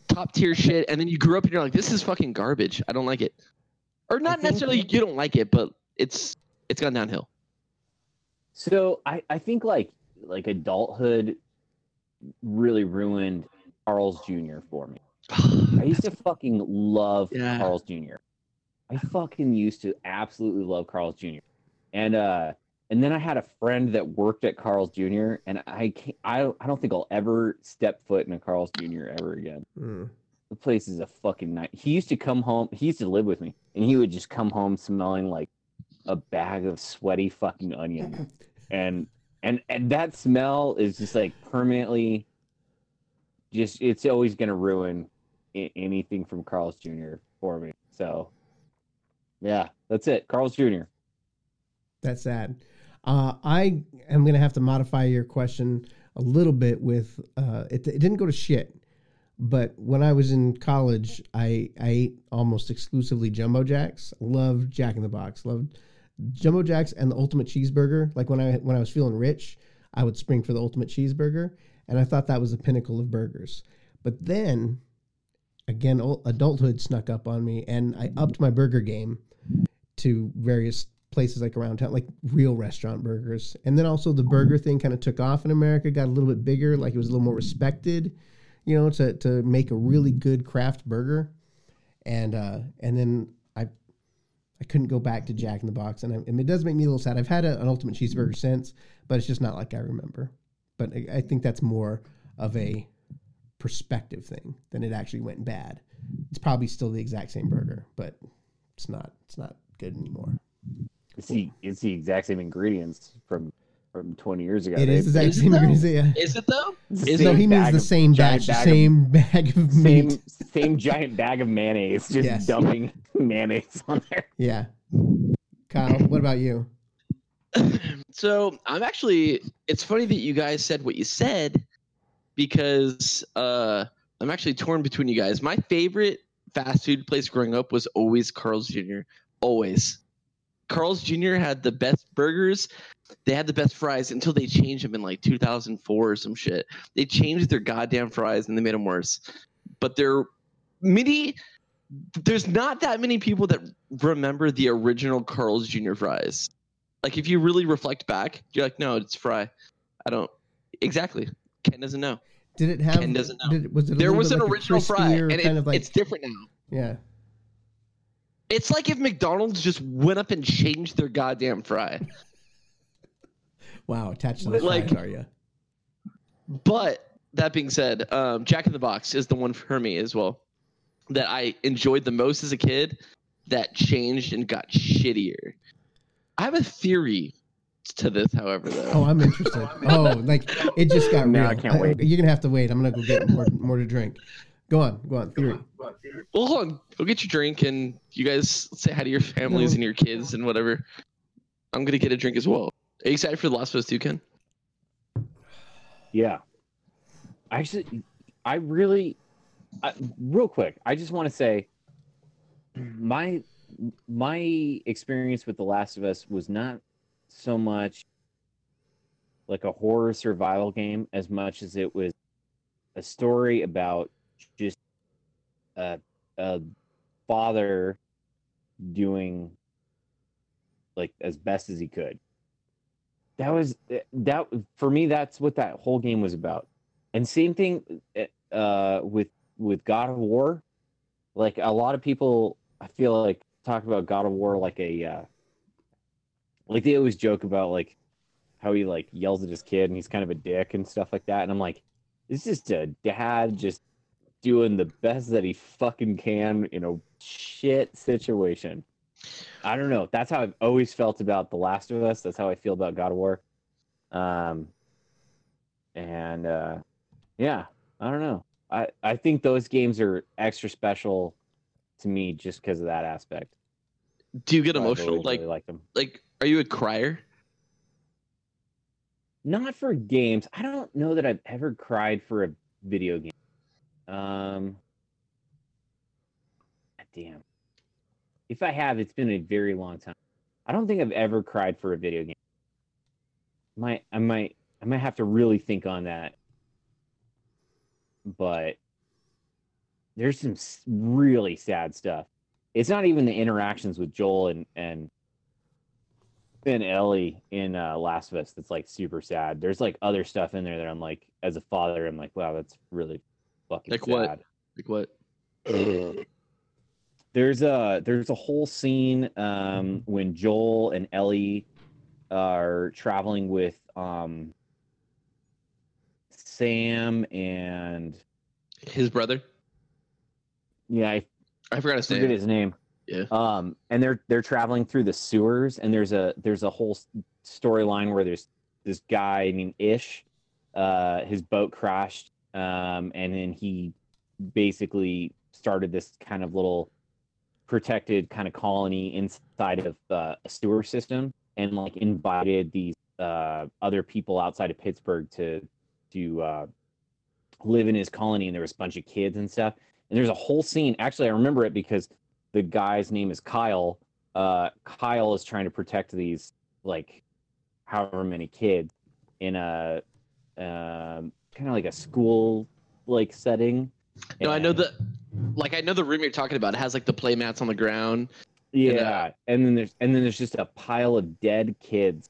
top tier shit, and then you grew up and you're like, this is fucking garbage. I don't like it, or not necessarily you don't like it, but. It's gone downhill. So I think like adulthood really ruined Carl's Jr. for me. I used to fucking love Carl's Jr. I fucking used to absolutely love Carl's Jr. And then I had a friend that worked at Carl's Jr. and I don't think I'll ever step foot in a Carl's Jr. ever again. Mm. The place is a fucking night. He used to come home. He used to live with me, and he would just come home smelling like a bag of sweaty fucking onion, and that smell is just like permanently. Just it's always gonna ruin anything from Carl's Jr. for me. So, yeah, that's it, Carl's Jr. That's sad. I am gonna have to modify your question a little bit with it didn't go to shit, but when I was in college, I ate almost exclusively Jumbo Jacks. Loved Jack in the Box. Loved Jumbo Jacks and the Ultimate Cheeseburger. Like when I was feeling rich, I would spring for the Ultimate Cheeseburger, and I thought that was the pinnacle of burgers. But then, again, adulthood snuck up on me, and I upped my burger game to various places like around town, like real restaurant burgers. And then also the burger thing kind of took off in America, got a little bit bigger, like it was a little more respected, you know, to make a really good craft burger. And then I couldn't go back to Jack in the Box, and it does make me a little sad. I've had an Ultimate Cheeseburger since, but it's just not like I remember. But I think that's more of a perspective thing than it actually went bad. It's probably still the exact same burger, but it's not good anymore. It's the exact same ingredients from 20 years ago. It is the exact same ingredients. Yeah. Is it though? No, he means the same batch, same bag of meat. Same giant bag of mayonnaise, just dumping mayonnaise on there. Yeah. Kyle, what about you? So it's funny that you guys said what you said, because I'm actually torn between you guys. My favorite fast food place growing up was always Carl's Jr. Always. Carl's Jr. had the best burgers. They had the best fries until they changed them in like 2004 or some shit. They changed their goddamn fries and they made them worse. But there's not that many people that remember the original Carl's Jr. fries. Like if you really reflect back, you're like, no, it's fry. I don't exactly. Ken doesn't know. Did it have? Ken doesn't know. There was an original fry, and it's different now. Yeah. It's like if McDonald's just went up and changed their goddamn fry. Wow, attached to those flags, are you? But that being said, Jack in the Box is the one for me as well that I enjoyed the most as a kid that changed and got shittier. I have a theory to this, however, though. Oh, I'm interested. Oh, like it just got real. I can't wait. You're going to have to wait. I'm going to go get more to drink. Go on, theory. Well, hold on. Go get your drink, and you guys say hi to your families and your kids and whatever. I'm going to get a drink as well. Are you excited for The Last of Us 2, Ken? Yeah. Real quick, I just want to say my experience with The Last of Us was not so much like a horror survival game as much as it was a story about just a father doing like as best as he could. That for me, that's what that whole game was about. And same thing with God of War. Like a lot of people, I feel like, talk about God of War like a like they always joke about like how he like yells at his kid and he's kind of a dick and stuff like that. And I'm like, it's just a dad just doing the best that he fucking can in a shit situation. I don't know. That's how I've always felt about The Last of Us. That's how I feel about God of War. Yeah, I don't know. I think those games are extra special to me just because of that aspect. Do you get emotional? Really like them. Like, are you a crier? Not for games. I don't know that I've ever cried for a video game. Damn. If I have, it's been a very long time. I don't think I've ever cried for a video game. I might have to really think on that. But there's some really sad stuff. It's not even the interactions with Joel and Ellie in Last of Us that's like super sad. There's like other stuff in there that I'm like, as a father, I'm like, wow, that's really fucking sad. Like what? There's a whole scene when Joel and Ellie are traveling with Sam and his brother. Yeah, I forgot his name. Forget his name. Yeah. And they're traveling through the sewers, and there's a whole storyline where there's this guy named Ish. His boat crashed, and then he basically started this kind of little protected kind of colony inside of a sewer system, and like invited these other people outside of Pittsburgh to live in his colony, and there was a bunch of kids and stuff. And there's a whole scene. Actually, I remember it because the guy's name is Kyle. Kyle is trying to protect these, like, however many kids in a kind of like a school like setting. No, I know the room you're talking about. It has like the play mats on the ground. Yeah, and then there's just a pile of dead kids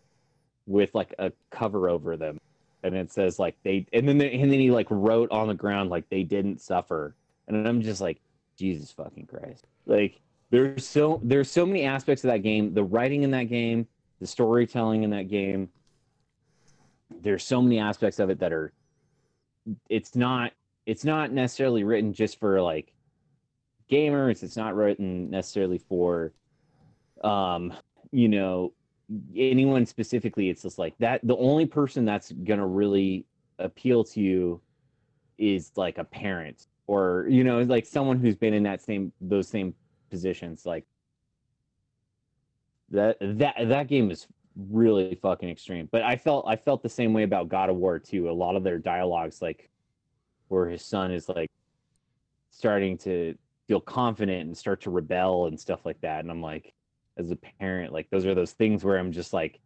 with like a cover over them. And it says like and then he like wrote on the ground like they didn't suffer, and I'm just like, Jesus fucking Christ! Like there's so many aspects of that game, the writing in that game, the storytelling in that game. There's so many aspects of it that are, it's not necessarily written just for like gamers. It's not written necessarily for, anyone specifically. It's just like that the only person that's gonna really appeal to you is like a parent, or like someone who's been in those same positions. Like that game is really fucking extreme. But I felt the same way about God of War too. A lot of their dialogues, like where his son is like starting to feel confident and start to rebel and stuff like that, and I'm like, as a parent, like those are those things where I'm just like,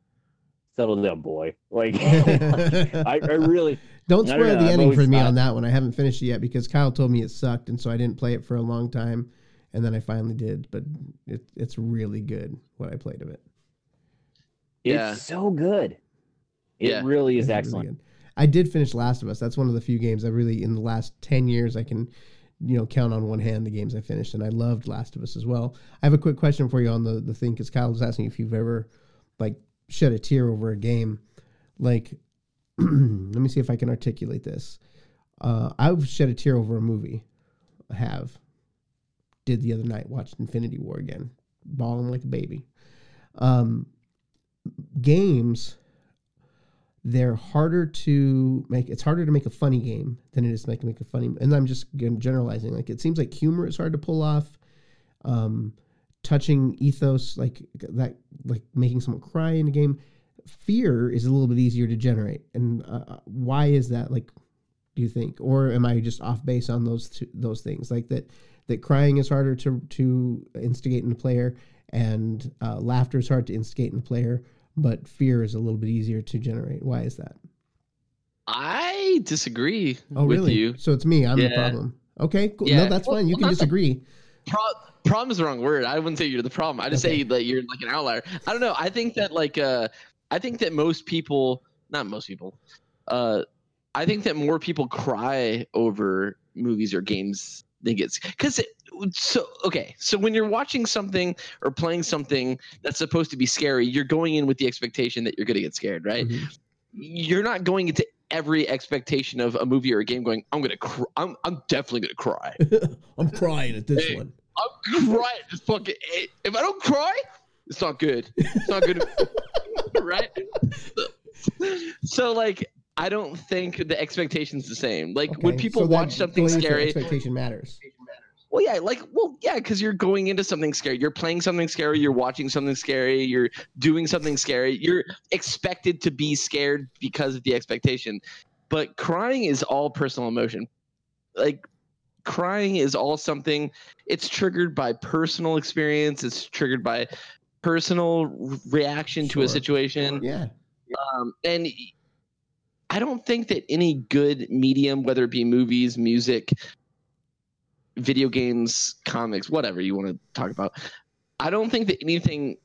settle down, boy. Like, I really don't swear at the ending for me on that one. I haven't finished it yet because Kyle told me it sucked, and so I didn't play it for a long time, and then I finally did. But it's really good what I played of it. Yeah. It's so good. It really is excellent. Really, I did finish Last of Us. That's one of the few games I really, in the last 10 years, I can count on one hand the games I finished, and I loved Last of Us as well. I have a quick question for you on the thing, because Kyle was asking if you've ever, like, shed a tear over a game. like, let me see if I can articulate this. I've shed a tear over a movie. I have. Did the other night, watched Infinity War again. Bawling like a baby. Games, they're harder to make. It's harder to make a funny game than it is to make a funny. And I'm just generalizing. Like, it seems like humor is hard to pull off. Touching ethos, like that, like making someone cry in a game. Fear is a little bit easier to generate. And why is that? Like, do you think, or am I just off base on those things? Like that crying is harder to instigate in the player, and laughter is hard to instigate in the player, but fear is a little bit easier to generate. Why is that? I disagree. Oh, with really? You. So it's me. I'm the problem. Okay, cool. Yeah. No, that's fine. You can disagree. Problem is the wrong word. I wouldn't say you're the problem. I just say that you're like an outlier. I don't know. I think that I think that more people cry over movies or games than gets, because so when you're watching something or playing something that's supposed to be scary, you're going in with the expectation that you're going to get scared, right? Mm-hmm. You're not going into every expectation of a movie or a game going, I'm definitely going to cry. I'm crying at this one. I'm crying. Just fucking, if I don't cry, it's not good. It's not good. Right? So, like, I don't think the expectation's the same. Like, when people watch something scary, expectation matters. Well, yeah, because you're going into something scary. You're playing something scary. You're watching something scary. You're doing something scary. You're expected to be scared because of the expectation. But crying is all personal emotion. Like, crying is all something. It's triggered by personal experience. It's triggered by personal reaction to a situation. Yeah. And I don't think that any good medium, whether it be movies, music, video games, comics, whatever you want to talk about, I don't think that anything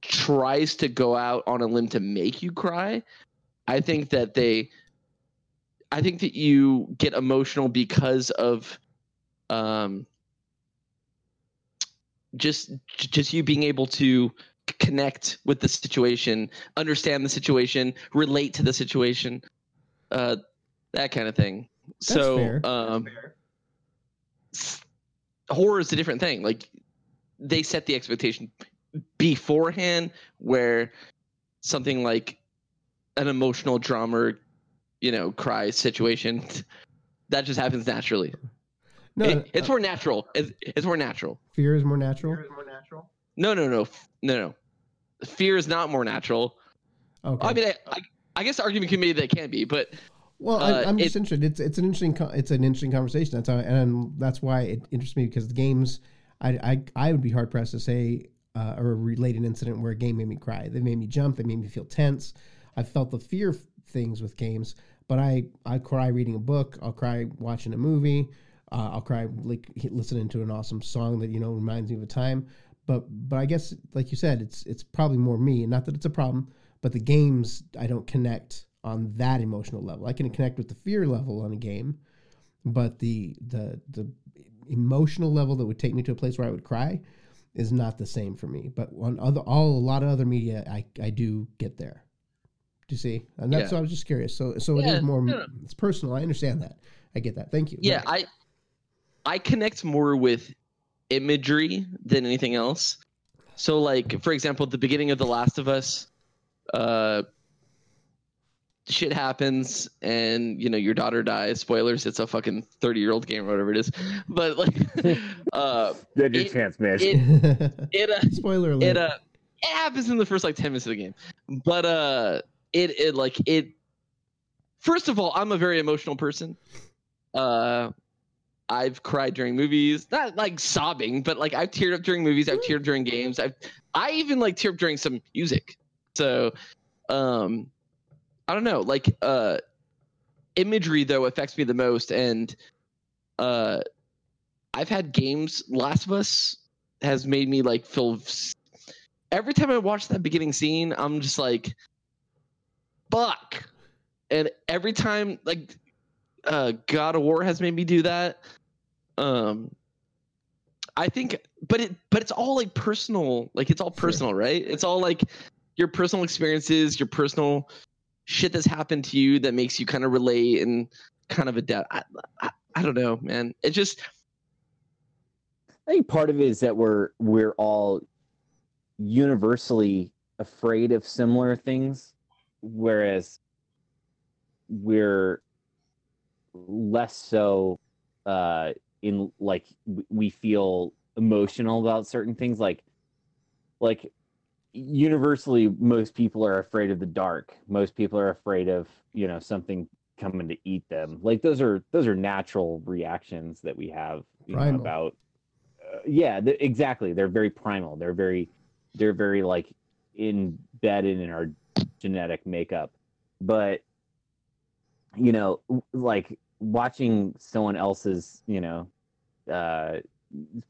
tries to go out on a limb to make you cry. I think that you get emotional because of just you being able to connect with the situation, understand the situation, relate to the situation, that kind of thing. That's fair. Horror is a different thing. Like, they set the expectation beforehand, where something like an emotional drama, cry situation, that just happens naturally. No, it's more natural. It's more natural. Fear is more natural. No. Fear is not more natural. Okay. I mean, I guess the argument can be that it can be, but I'm just interested. It's an interesting conversation. That's why it interests me, because the games, I would be hard pressed to say or relate an incident where a game made me cry. They made me jump. They made me feel tense. I felt the fear things with games, but I cry reading a book. I'll cry watching a movie. I'll cry like listening to an awesome song that reminds me of a time. But I guess, like you said, it's probably more me, and not that it's a problem, but the games, I don't connect on that emotional level. I can connect with the fear level on a game, but the emotional level that would take me to a place where I would cry is not the same for me. But on a lot of other media, I do get there. Do you see? And that's why I was just curious. So it is more, it's personal. I understand that. I get that. Thank you. Yeah, right. I connect more with imagery than anything else. So, like, for example, at the beginning of The Last of Us, shit happens, and your daughter dies. Spoilers, it's a fucking 30-year-old game or whatever it is. But like, that's your chance, man. Spoiler alert. It happens in the first 10 minutes of the game. But first of all, I'm a very emotional person. I've cried during movies, not like sobbing, but like I've teared up during movies. I've teared up during games. I even like teared up during some music. So, I don't know, like, imagery though affects me the most. And, I've had games. Last of Us has made me like feel, every time I watch that beginning scene, I'm just like, fuck. And every time, like, God of War has made me do that. I think, but it's all like personal, right? It's all like your personal experiences, your personal shit that's happened to you that makes you kind of relate and kind of adapt. I don't know, man. It just, I think part of it is that we're all universally afraid of similar things, whereas we're less so in, like, we feel emotional about certain things. Like universally, most people are afraid of the dark. Most people are afraid of, you know, something coming to eat them. Like those are natural reactions that we have, you know, about. Exactly. They're very primal. They're very like embedded in our genetic makeup. But, you know, like watching someone else's, you know,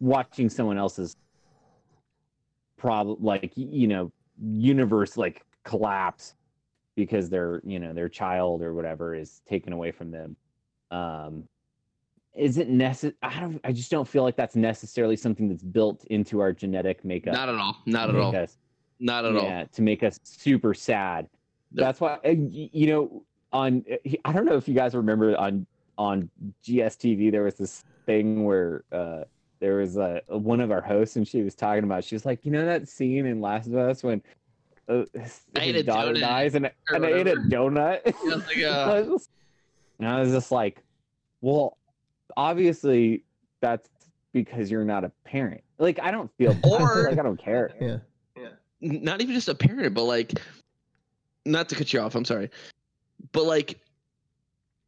watching someone else's problem, like, you know, universe, like, collapse because their, you know, their child or whatever is taken away from them. Isn't necessary. I just don't feel like that's necessarily something that's built into our genetic makeup. Not at all. Yeah, to make us super sad. Nope. That's why, you know, on, I don't know if you guys remember on GSTV, there was this thing where there was one of our hosts, and she was talking about, she was like, you know that scene in Last of Us when his daughter dies and I ate a donut? And I was just like, well, obviously that's because you're not a parent. Like, I don't feel bad. Like, I don't care. Yeah. Not even just a parent, but like, not to cut you off, I'm sorry, but like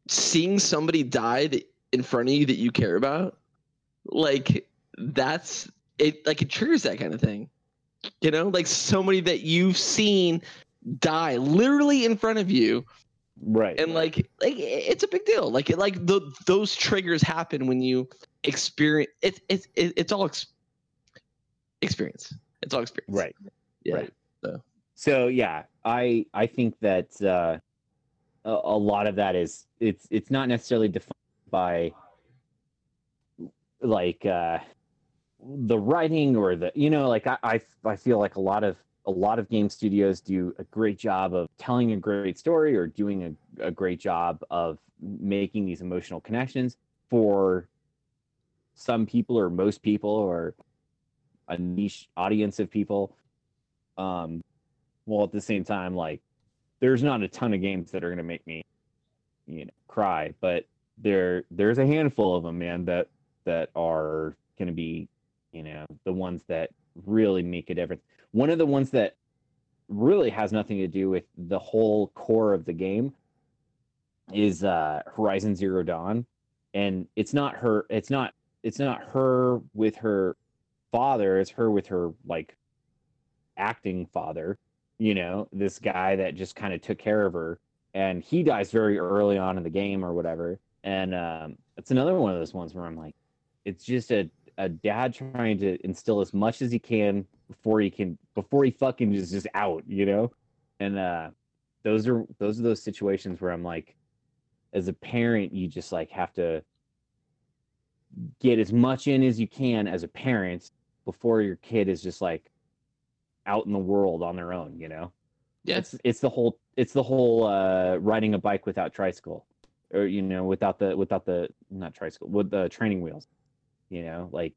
seeing somebody die in front of you that you care about, like that's it. Like, it triggers that kind of thing, you know, like somebody that you've seen die literally in front of you. Right. And like it's a big deal. Like those triggers happen when you experience it's all experience. It's all experience. Right. Yeah. Right. So yeah, I think that a lot of that is it's not necessarily defined by like the writing or the, you know, like I feel like a lot of game studios do a great job of telling a great story or doing a great job of making these emotional connections for some people or most people or a niche audience of people. Well, at the same time, like there's not a ton of games that are going to make me, you know, cry, but there's a handful of them, man, that are going to be, you know, the ones that really make a difference. One of the ones that really has nothing to do with the whole core of the game is Horizon Zero Dawn, and it's not her with her father, it's her with her like acting father, you know, this guy that just kind of took care of her, and he dies very early on in the game or whatever. And it's another one of those ones where I'm like, it's just a dad trying to instill as much as he can before he fucking is just out, you know? And those are those situations where I'm like, as a parent, you just like have to get as much in as you can as a parent before your kid is just like out in the world on their own, you know? Yeah. It's the whole riding a bike without tricycle, or, you know, with the training wheels, you know, like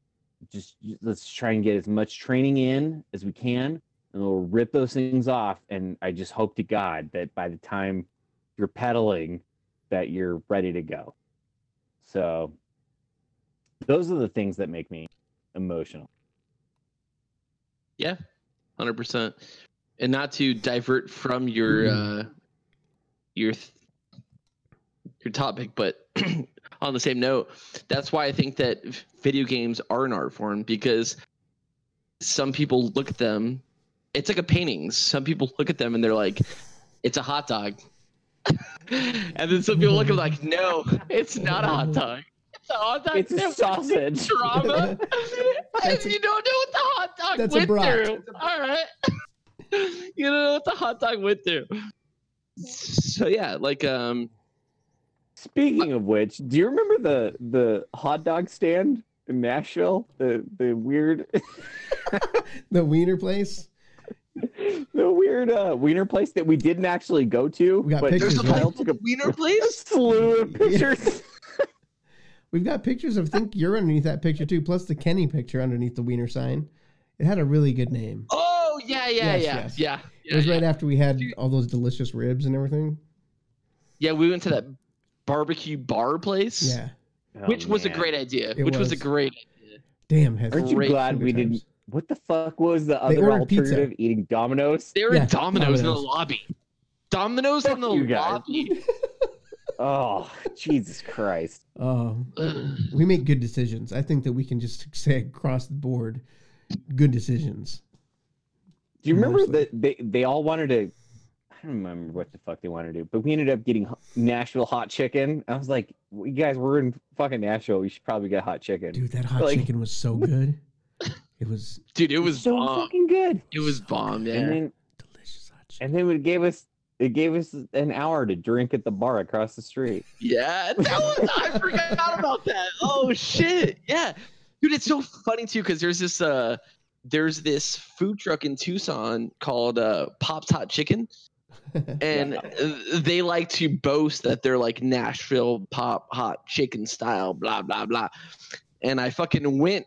just let's try and get as much training in as we can, and we'll rip those things off. And I just hope to God that by the time you're pedaling, that you're ready to go. So those are the things that make me emotional. Yeah, 100%. And not to divert from your topic, but on the same note, that's why I think that video games are an art form, because some people look at them, it's like a painting. Some people look at them and they're like, it's a hot dog. And then some people look at them like, no, it's not a hot dog. It's a hot dog. It's a sausage. Drama. And you don't know what the hot dog went through. All right. You don't know what the hot dog went through. So yeah, like, speaking of which, do you remember the hot dog stand in Nashville? The weird... the wiener place? The weird wiener place that we didn't actually go to. We got but pictures. Kyle took a wiener place? Slew of pictures. Yeah. We've got pictures of, I think you're underneath that picture too, plus the Kenny picture underneath the wiener sign. It had a really good name. Oh, yeah. It was right after we had all those delicious ribs and everything. Yeah, we went to that barbecue bar place. Yeah. Which was a great idea. Damn, Hess. Aren't you glad we didn't? What the fuck was the other alternative? Pizza. Eating Domino's? They were at Domino's in the lobby. Domino's in the lobby. Oh, Jesus Christ. We make good decisions. I think that we can just say across the board, good decisions. Do you remember that they all wanted to, I don't remember what the fuck they wanted to do, but we ended up getting Nashville hot chicken. I was like, you guys, we're in fucking Nashville. We should probably get hot chicken. Dude, that hot chicken was so good. It was, dude, it was so bomb. Fucking good. It was so bomb, yeah. And then, delicious hot chicken. And then it gave us an hour to drink at the bar across the street. Yeah, I forgot about that. Oh shit, yeah, dude, it's so funny too because there's this food truck in Tucson called Pop's Hot Chicken, and they like to boast that they're like Nashville pop hot chicken style, blah blah blah. And I fucking went.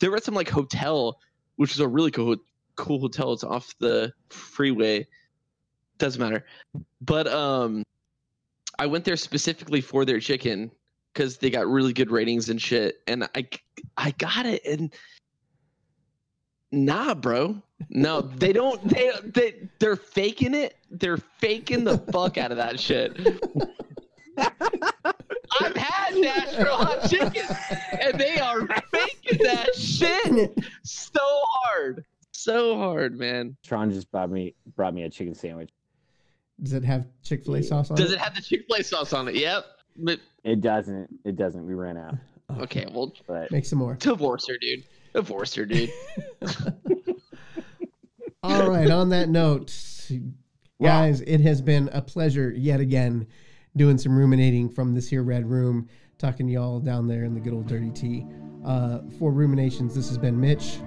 There was some like hotel, which is a really cool hotel. It's off the freeway. Doesn't matter. But I went there specifically for their chicken because they got really good ratings and shit. And I got it. And nah, bro. No, they don't. They're faking it. They're faking the fuck out of that shit. I've had Nashville hot chicken, and they are faking that shit so hard, man. Tron just brought me a chicken sandwich. Does it have Chick-fil-A sauce on it? Does it have the Chick-fil-A sauce on it? Yep. But It doesn't. We ran out. Okay, well, make some more. Divorce her, dude. All right. On that note, guys, it has been a pleasure yet again. Doing some ruminating from this here Red Room, talking to y'all down there in the good old dirty tea. For Ruminations, this has been Mitch.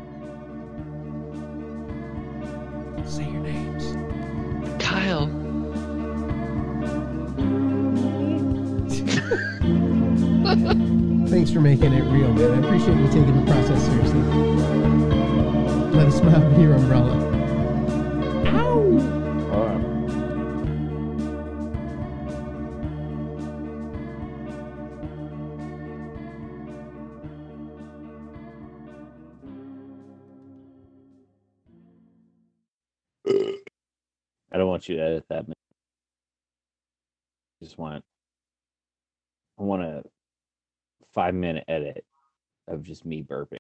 Say your names. Kyle. Thanks for making it real, man. I appreciate you taking the process seriously. Let us smile with your umbrella. Ow! All right. I don't want you to edit that. I want a 5-minute edit of just me burping.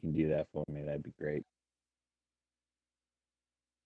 You can do that for me. That'd be great.